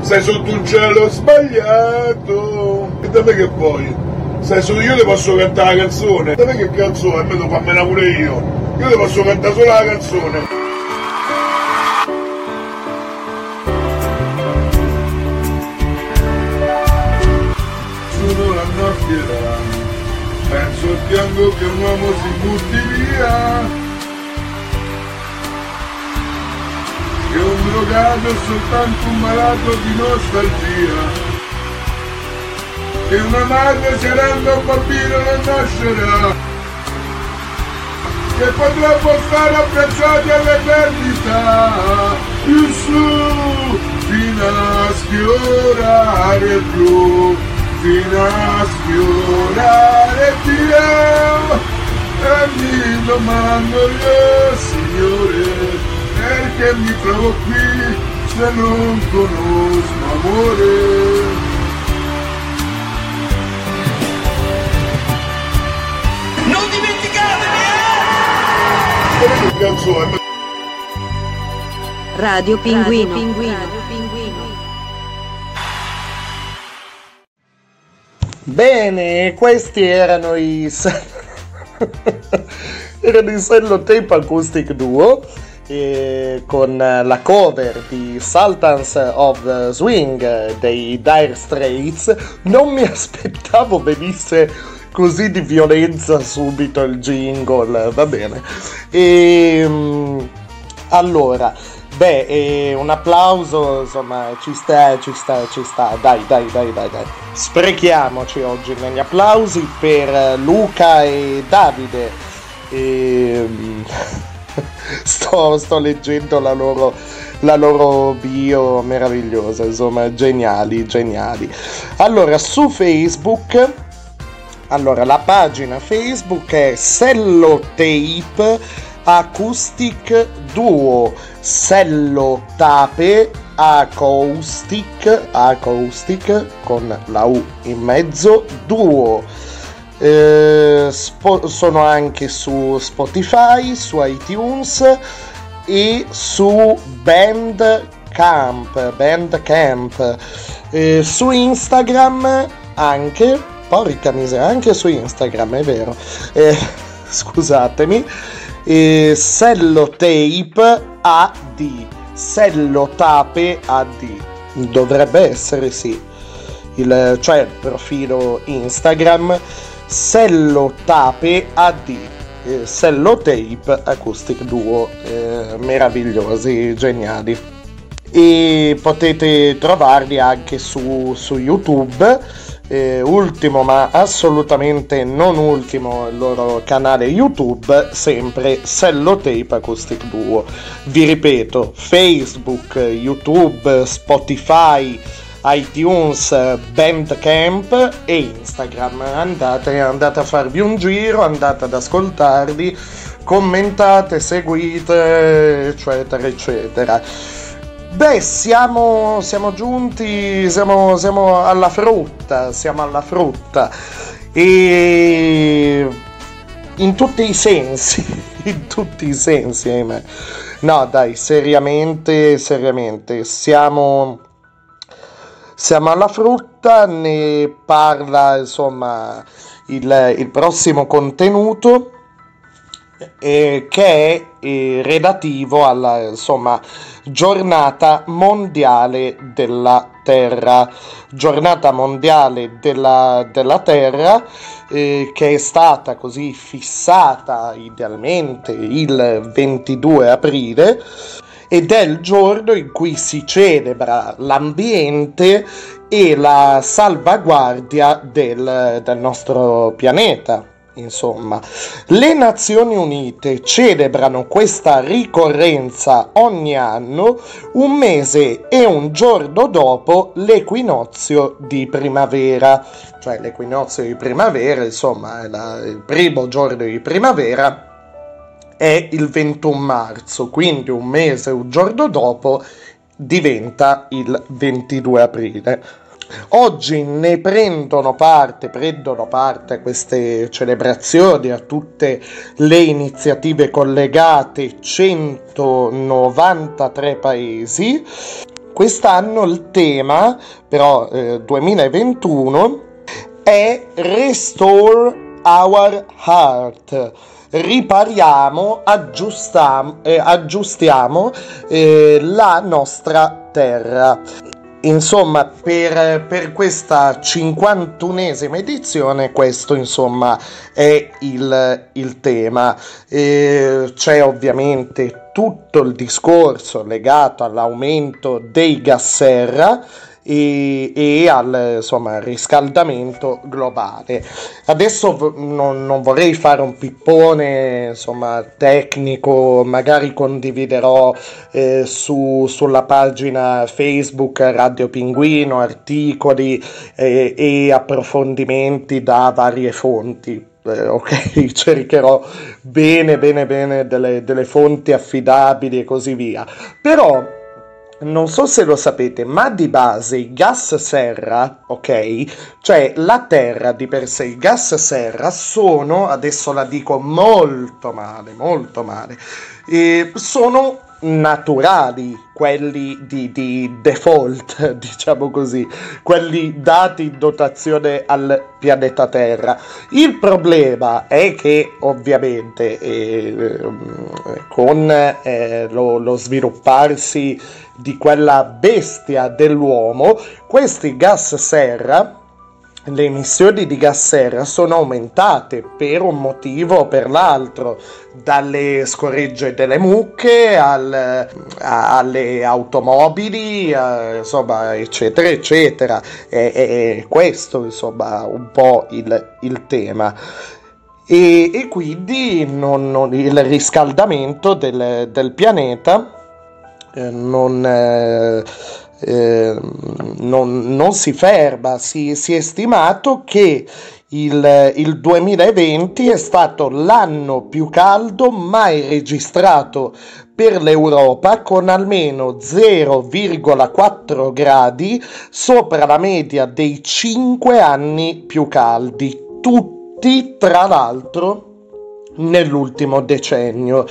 sei sotto un cielo sbagliato. E da me che vuoi? Sei sotto, io ti posso cantare la canzone. Da me che cazzo è? A me devo farmela pure io. Io ti posso cantare solo la canzone. Sono la nocchiera, penso e piango che un uomo si butti via. Che un drogato è soltanto un malato di nostalgia. Che una madre si rende un bambino non nascerà. Che potremmo stare abbracciati all'eternità. In su, fino a sfiorare blu. Fino a sfiorare di là. E mi domando io, Signore, perché mi trovo qui se non conosco amore? Non dimenticatevi! Radio Pinguino. Bene, questi erano i Sellotape Acoustic Duo, con la cover di Sultans of Swing dei Dire Straits. Non mi aspettavo venisse così di violenza subito il jingle, va bene. Allora, beh, un applauso, insomma, ci sta, dai. Sprechiamoci oggi negli applausi per Luca e Davide. Sto leggendo la loro bio meravigliosa, insomma, geniali. Allora, su Facebook, la pagina Facebook è Sellotape Acoustic Duo, Sellotape Acoustic con la U in mezzo, Duo. Sono anche su Spotify, su iTunes e su Bandcamp, su Instagram anche, porca miseria, anche su Instagram, è vero, scusatemi, Sellotape AD, dovrebbe essere sì, il profilo Instagram Sellotape AD, Sellotape Acoustic Duo, meravigliosi, geniali. E potete trovarli anche su YouTube, ultimo ma assolutamente non ultimo il loro canale YouTube, sempre Sellotape Acoustic Duo. Vi ripeto, Facebook, YouTube, Spotify, iTunes, Bandcamp e Instagram. Andate a farvi un giro, andate ad ascoltarvi, commentate, seguite, eccetera. Beh, siamo giunti, siamo alla frutta, e in tutti i sensi, ahimè. No, dai, seriamente, siamo alla frutta, ne parla insomma il prossimo contenuto, che è relativo alla giornata mondiale della Terra. Giornata mondiale della Terra, che è stata così fissata idealmente il 22 aprile. Ed è il giorno in cui si celebra l'ambiente e la salvaguardia del nostro pianeta, insomma. Le Nazioni Unite celebrano questa ricorrenza ogni anno, un mese e un giorno dopo l'equinozio di primavera. Cioè, l'equinozio di primavera, insomma, il primo giorno di primavera è il 21 marzo, quindi un mese e un giorno dopo diventa il 22 aprile. Oggi ne prendono parte a queste celebrazioni, a tutte le iniziative collegate, 193 paesi. Quest'anno il tema, però 2021, è Restore Our Heart. Ripariamo, aggiustiamo la nostra terra. Insomma, per questa 51esima edizione questo insomma è il tema. C'è ovviamente tutto il discorso legato all'aumento dei gas serra e al insomma riscaldamento globale. Adesso non vorrei fare un pippone insomma tecnico, magari condividerò sulla pagina Facebook Radio Pinguino articoli e approfondimenti da varie fonti. Ok, cercherò bene delle fonti affidabili e così via. Però non so se lo sapete, ma di base il gas serra, ok? Cioè la terra di per sé, il gas serra sono, adesso la dico molto male, sono naturali, quelli di default, diciamo così, quelli dati in dotazione al pianeta Terra. Il problema è che ovviamente con lo svilupparsi di quella bestia dell'uomo, questi gas serra, le emissioni di gas serra sono aumentate per un motivo o per l'altro, dalle scorregge delle mucche alle automobili, insomma, eccetera. È questo, insomma, un po' il tema. E quindi il riscaldamento del pianeta non si ferma. Si è stimato che il 2020 è stato l'anno più caldo mai registrato per l'Europa, con almeno 0,4 gradi sopra la media dei 5 anni più caldi, tutti tra l'altro nell'ultimo decennio.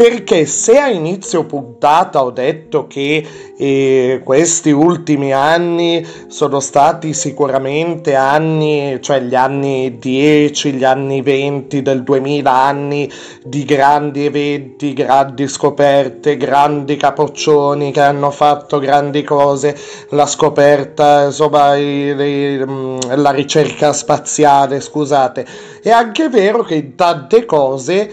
Perché se a inizio puntata ho detto che questi ultimi anni sono stati sicuramente anni, cioè gli anni 10, gli anni 20 del 2000, anni di grandi eventi, grandi scoperte, grandi capoccioni che hanno fatto grandi cose, la scoperta, insomma, la ricerca spaziale, scusate. È anche vero che in tante cose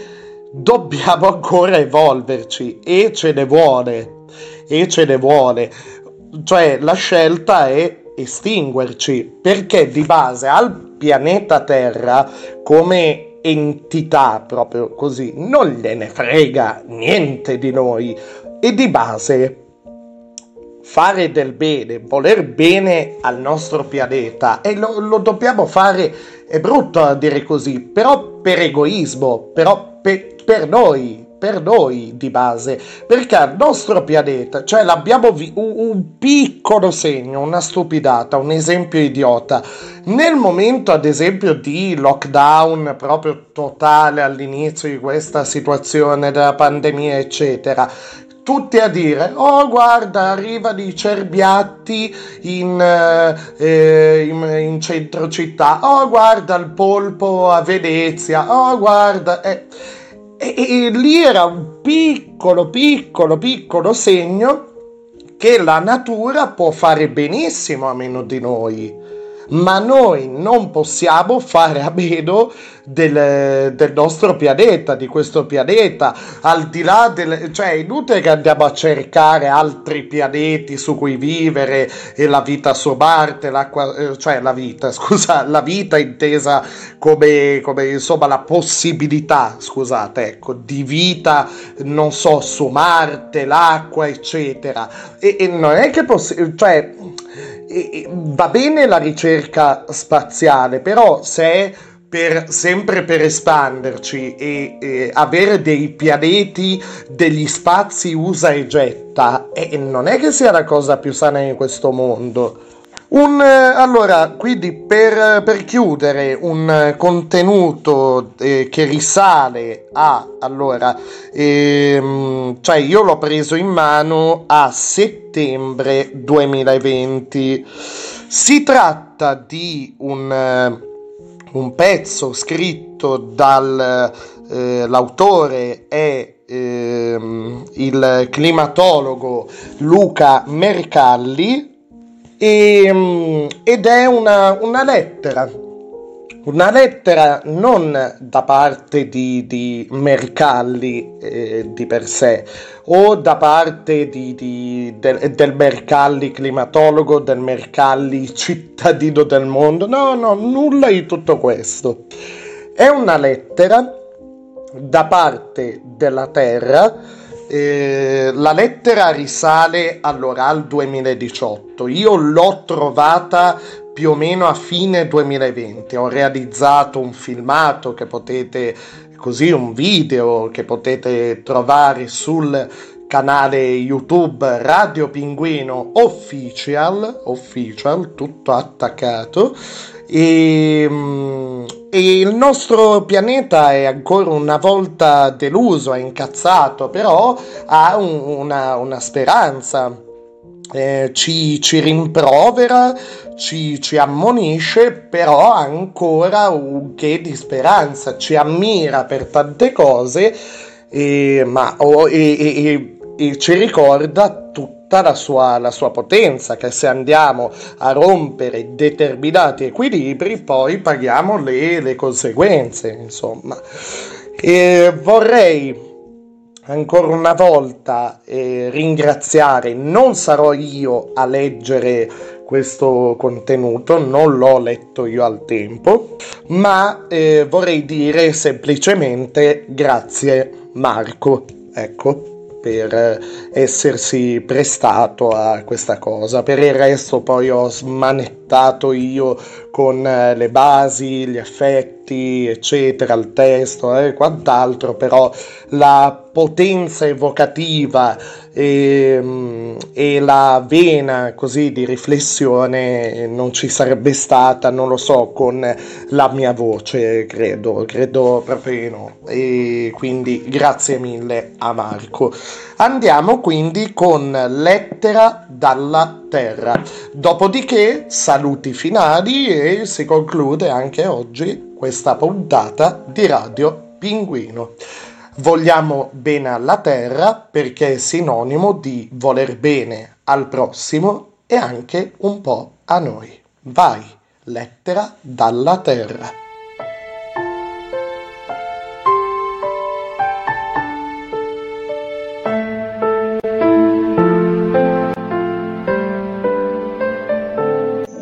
dobbiamo ancora evolverci e ce ne vuole, cioè la scelta è estinguerci, perché di base al pianeta Terra come entità proprio così non gliene frega niente di noi, e di base fare del bene, voler bene al nostro pianeta, e lo dobbiamo fare, è brutto a dire così, però per egoismo, però per noi di base, perché al nostro pianeta, cioè l'abbiamo un piccolo segno, una stupidata, un esempio idiota. Nel momento ad esempio di lockdown proprio totale all'inizio di questa situazione della pandemia eccetera, tutti a dire: oh guarda, arrivano i cerbiatti in centro città, oh guarda il polpo a Venezia, oh guarda... E lì era un piccolo segno che la natura può fare benissimo a meno di noi, ma noi non possiamo fare a meno del nostro pianeta, di questo pianeta, al di là del... cioè è inutile che andiamo a cercare altri pianeti su cui vivere e la vita su Marte, l'acqua, cioè la vita intesa come insomma la possibilità, scusate, ecco, di vita, non so, su Marte, l'acqua eccetera, e non è che cioè va bene la ricerca spaziale, però se è sempre per espanderci e avere dei pianeti, degli spazi usa e getta, non è che sia la cosa più sana in questo mondo. Allora, quindi per chiudere un contenuto che risale a, allora, cioè io l'ho preso in mano a settembre 2020, si tratta di un pezzo scritto l'autore è il climatologo Luca Mercalli, ed è una lettera non da parte di Mercalli di per sé, o da parte del Mercalli climatologo, del Mercalli cittadino del mondo, no, nulla di tutto questo. È una lettera da parte della Terra. La lettera risale allora al 2018, io l'ho trovata più o meno a fine 2020, ho realizzato un filmato che potete, così un video che potete trovare sul canale YouTube Radio Pinguino Official, tutto attaccato, e il nostro pianeta è ancora una volta deluso, è incazzato, però ha una speranza, ci rimprovera, ci ammonisce, però ha ancora un che di speranza, ci ammira per tante cose, e ci ricorda tutta la sua potenza, che se andiamo a rompere determinati equilibri poi paghiamo le conseguenze, insomma. E vorrei ancora una volta ringraziare, non sarò io a leggere questo contenuto, non l'ho letto io al tempo, ma vorrei dire semplicemente grazie Marco, ecco, per essersi prestato a questa cosa. Per il resto poi ho smanettato io con le basi, gli effetti, eccetera, il testo e quant'altro, però la potenza evocativa e la vena così di riflessione non ci sarebbe stata, non lo so, con la mia voce, credo proprio no. E quindi grazie mille a Marco. Andiamo quindi con Lettera dalla Terra, dopodiché saluti finali e si conclude anche oggi questa puntata di Radio Pinguino. Vogliamo bene alla Terra perché è sinonimo di voler bene al prossimo e anche un po' a noi. Vai, lettera dalla Terra.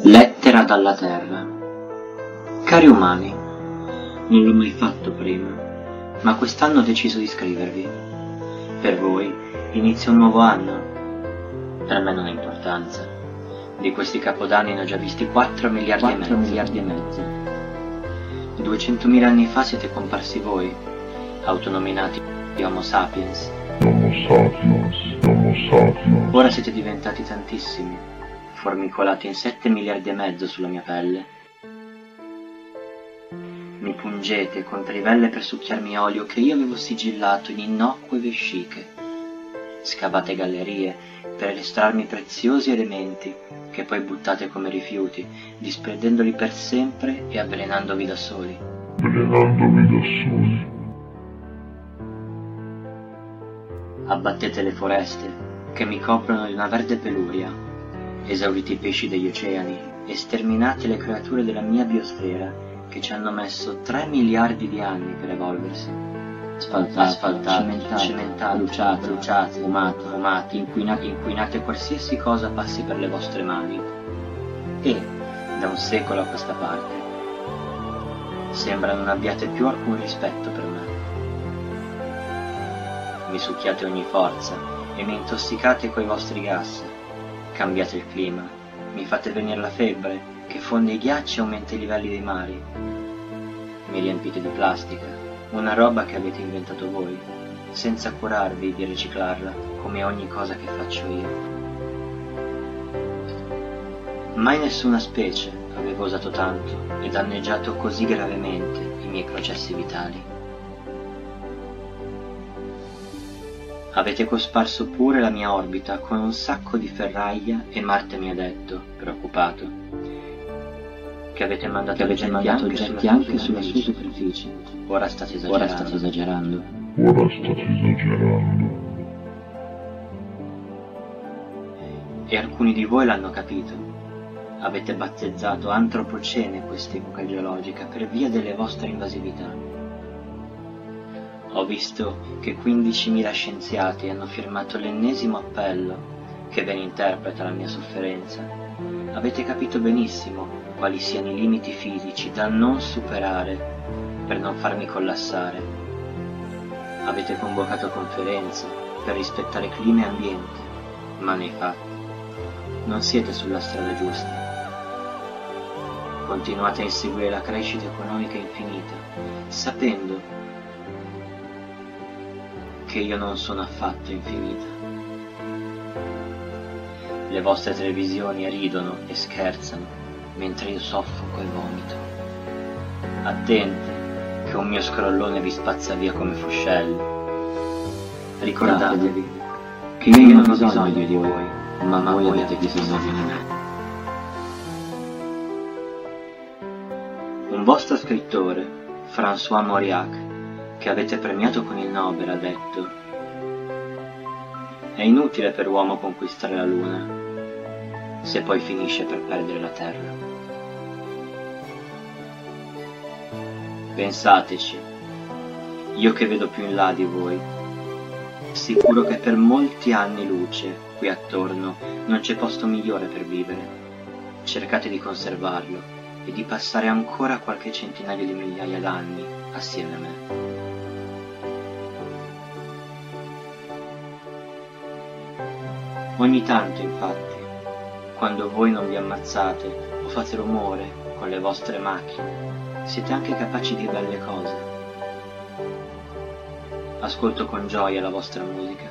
Lettera dalla Terra. Cari umani, non l'ho mai fatto prima, ma quest'anno ho deciso di scrivervi. Per voi inizia un nuovo anno. Per me non ha importanza. Di questi capodanni ne ho già visti 4 miliardi e mezzo. 200.000 anni fa siete comparsi voi, autonominati Homo sapiens. Homo sapiens. Ora siete diventati tantissimi, formicolati in 7 miliardi e mezzo sulla mia pelle. Mi pungete con trivelle per succhiarmi olio che io avevo sigillato in innocue vesciche. Scavate gallerie per estrarmi preziosi elementi che poi buttate come rifiuti, disperdendoli per sempre e avvelenandovi da soli. Abbattete le foreste che mi coprono di una verde peluria. Esaurite i pesci degli oceani, esterminate le creature della mia biosfera che ci hanno messo 3 miliardi di anni per evolversi. Asfaltate, cementate, bruciate, fumate, inquinate qualsiasi cosa passi per le vostre mani. E, da un secolo a questa parte, sembra non abbiate più alcun rispetto per me. Mi succhiate ogni forza e mi intossicate coi vostri gas. Cambiate il clima, mi fate venire la febbre che fonde i ghiacci e aumenta i livelli dei mari. Mi riempite di plastica, una roba che avete inventato voi, senza curarvi di riciclarla, come ogni cosa che faccio io. Mai nessuna specie aveva osato tanto e danneggiato così gravemente i miei processi vitali. Avete cosparso pure la mia orbita con un sacco di ferraglia e Marte mi ha detto, preoccupato, che avete mandato oggetti anche sulla sua superficie. Ora state esagerando. E alcuni di voi l'hanno capito. Avete battezzato antropocene quest'epoca geologica per via delle vostre invasività. Ho visto che 15.000 scienziati hanno firmato l'ennesimo appello che ben interpreta la mia sofferenza. Avete capito benissimo quali siano i limiti fisici da non superare per non farmi collassare. Avete convocato conferenze per rispettare clima e ambiente, ma nei fatti non siete sulla strada giusta. Continuate a inseguire la crescita economica infinita, sapendo che io non sono affatto infinita. Le vostre televisioni ridono e scherzano, mentre io soffoco e vomito. Attenti, che un mio scrollone vi spazza via come fuscelli. Ricordatevi che io non ho bisogno di voi, ma voi avete bisogno di me. Un vostro scrittore, François Mauriac, che avete premiato con il Nobel, ha detto: è inutile per uomo conquistare la Luna, se poi finisce per perdere la Terra. Pensateci, io che vedo più in là di voi, sicuro che per molti anni luce, qui attorno, non c'è posto migliore per vivere. Cercate di conservarlo e di passare ancora qualche centinaio di migliaia d'anni assieme a me. Ogni tanto, infatti, quando voi non vi ammazzate o fate rumore con le vostre macchine, siete anche capaci di belle cose. Ascolto con gioia la vostra musica.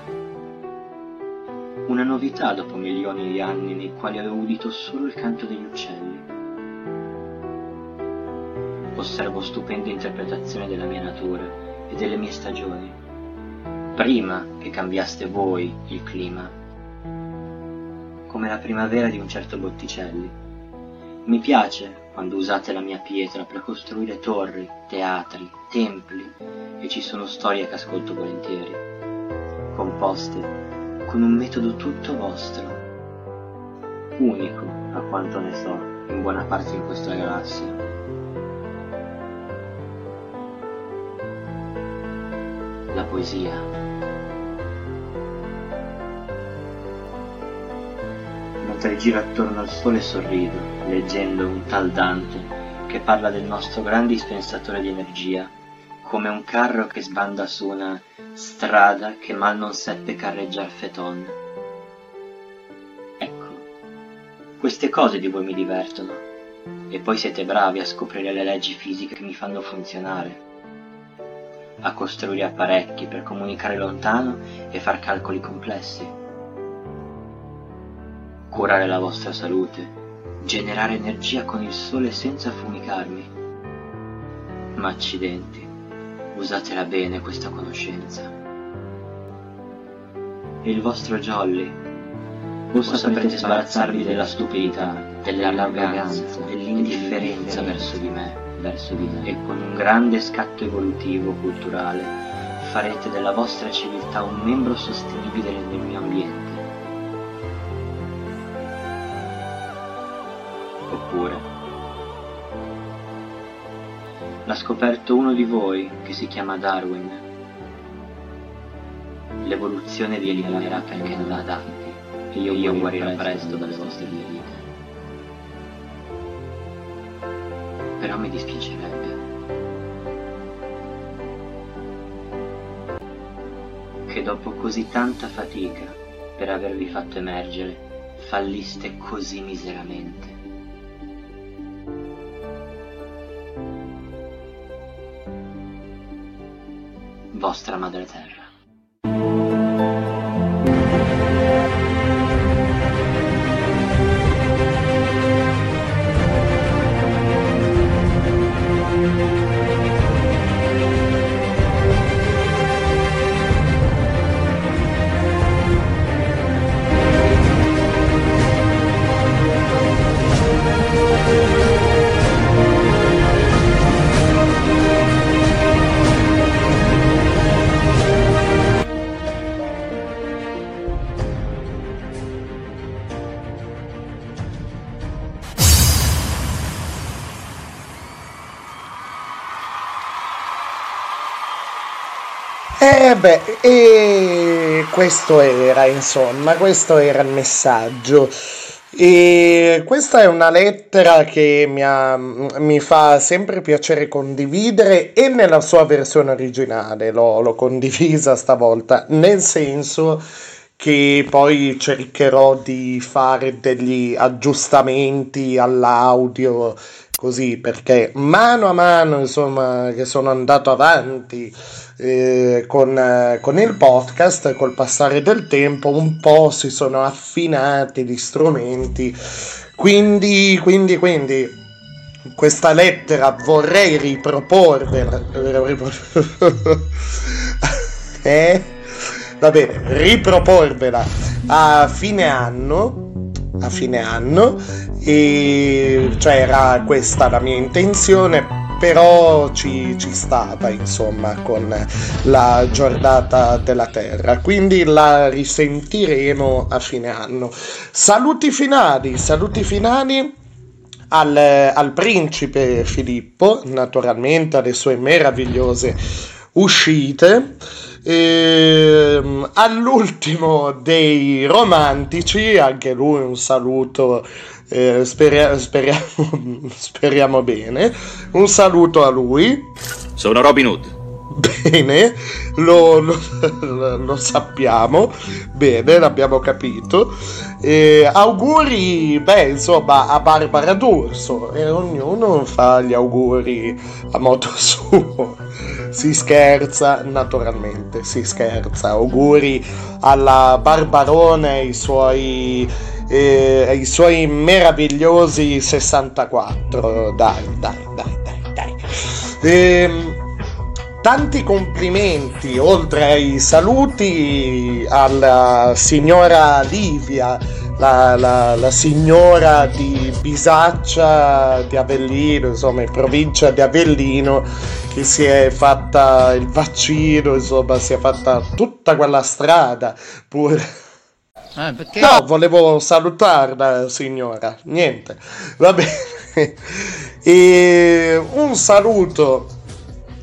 Una novità dopo milioni di anni nei quali avevo udito solo il canto degli uccelli. Osservo stupende interpretazioni della mia natura e delle mie stagioni, prima che cambiaste voi il clima, come la primavera di un certo Botticelli. Mi piace quando usate la mia pietra per costruire torri, teatri, templi, e ci sono storie che ascolto volentieri, composte con un metodo tutto vostro, unico a quanto ne so in buona parte di questa galassia. La poesia. Mentre giro attorno al sole sorrido, leggendo un tal Dante che parla del nostro grande dispensatore di energia come un carro che sbanda su una strada che mal non seppe carreggiar Feton. Ecco, queste cose di voi mi divertono, e poi siete bravi a scoprire le leggi fisiche che mi fanno funzionare, a costruire apparecchi per comunicare lontano e far calcoli complessi, curare la vostra salute, generare energia con il sole senza fumicarmi. Ma accidenti, usatela bene questa conoscenza. E il vostro jolly, voi saprete sbarazzarvi della stupidità, dell'arroganza, dell'indifferenza verso di me. E con un grande scatto evolutivo culturale farete della vostra civiltà un membro sostenibile del mio ambiente. Oppure l'ha scoperto uno di voi che si chiama Darwin. L'evoluzione vi eliminerà perché non adatti, e io guarirò presto dalle vostre ferite. Però mi dispiacerebbe che dopo così tanta fatica per avervi fatto emergere falliste così miseramente. Vostra Madre Terra. E questo era, insomma, questo era il messaggio. E questa è una lettera che mi fa sempre piacere condividere, e nella sua versione originale l'ho condivisa stavolta, nel senso che poi cercherò di fare degli aggiustamenti all'audio, così, perché mano a mano, insomma, che sono andato avanti con il podcast, col passare del tempo un po' si sono affinati gli strumenti, quindi questa lettera vorrei riproporvela a fine anno, e cioè era questa la mia intenzione, però ci stava, insomma, con la giornata della terra, quindi la risentiremo a fine anno. Saluti finali al principe Filippo, naturalmente, alle sue meravigliose uscite, all'ultimo dei romantici, anche lui un saluto, speriamo bene, un saluto a lui. Sono Robin Hood. Bene, lo sappiamo, bene, l'abbiamo capito. Auguri, insomma, a Barbara D'Urso, e ognuno fa gli auguri a modo suo. Si scherza, naturalmente, si scherza. Auguri alla Barbarone ai suoi meravigliosi 64. Dai. Tanti complimenti, oltre ai saluti, alla signora Livia, la signora di Bisaccia, di Avellino, insomma, in provincia di Avellino, che si è fatta il vaccino, insomma, si è fatta tutta quella strada pure. Perché? No, volevo salutarla, signora, niente, va bene. E un saluto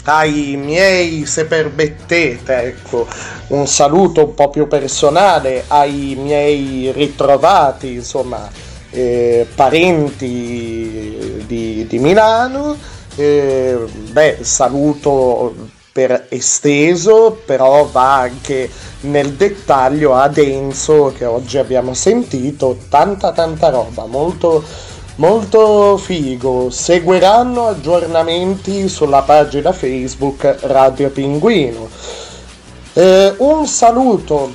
ai miei, se permettete, ecco, un saluto un po' più personale ai miei ritrovati, insomma, parenti di Milano, saluto per esteso, però va anche nel dettaglio ad Enzo, che oggi abbiamo sentito, tanta roba, molto molto figo. Seguiranno aggiornamenti sulla pagina Facebook Radio Pinguino. Un saluto,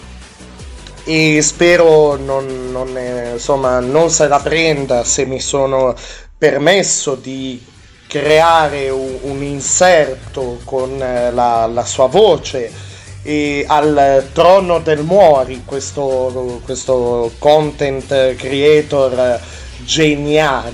e spero non se la prenda se mi sono permesso di creare un inserto con la sua voce, e al Trono del Muori, questo content creator geniale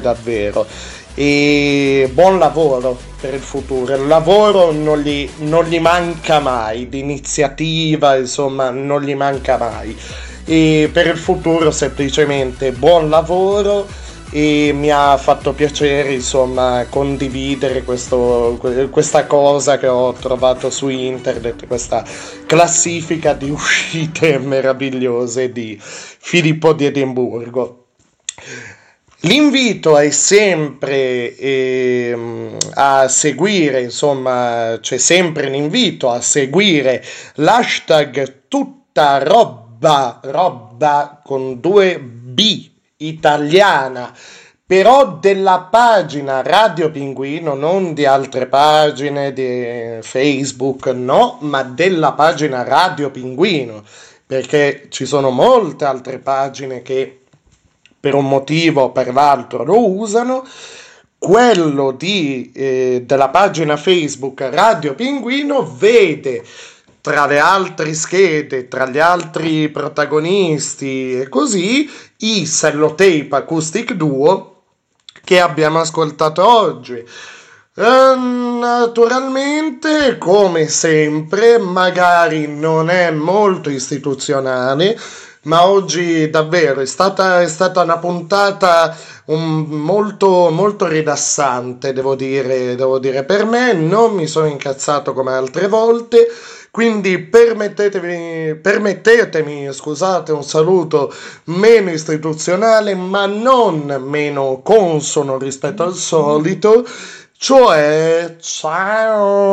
davvero, e buon lavoro per il futuro. Il lavoro non gli manca mai, l'iniziativa, insomma, non gli manca mai, e per il futuro semplicemente buon lavoro. E mi ha fatto piacere, insomma, condividere questa cosa che ho trovato su internet, questa classifica di uscite meravigliose di Filippo di Edimburgo. L'invito è sempre a seguire, insomma, c'è sempre l'invito a seguire l'hashtag tutta roba con 2 B italiana, però della pagina Radio Pinguino, non di altre pagine di Facebook, no, ma della pagina Radio Pinguino, perché ci sono molte altre pagine che per un motivo o per l'altro lo usano. Quello della pagina Facebook Radio Pinguino vede, tra le altre schede, tra gli altri protagonisti e così, i Sellotape Acoustic Duo che abbiamo ascoltato oggi. Naturalmente, come sempre, magari non è molto istituzionale, ma oggi davvero è stata una puntata molto, molto rilassante, devo dire per me. Non mi sono incazzato come altre volte, quindi permettetemi, un saluto meno istituzionale, ma non meno consono rispetto al solito, cioè ciao!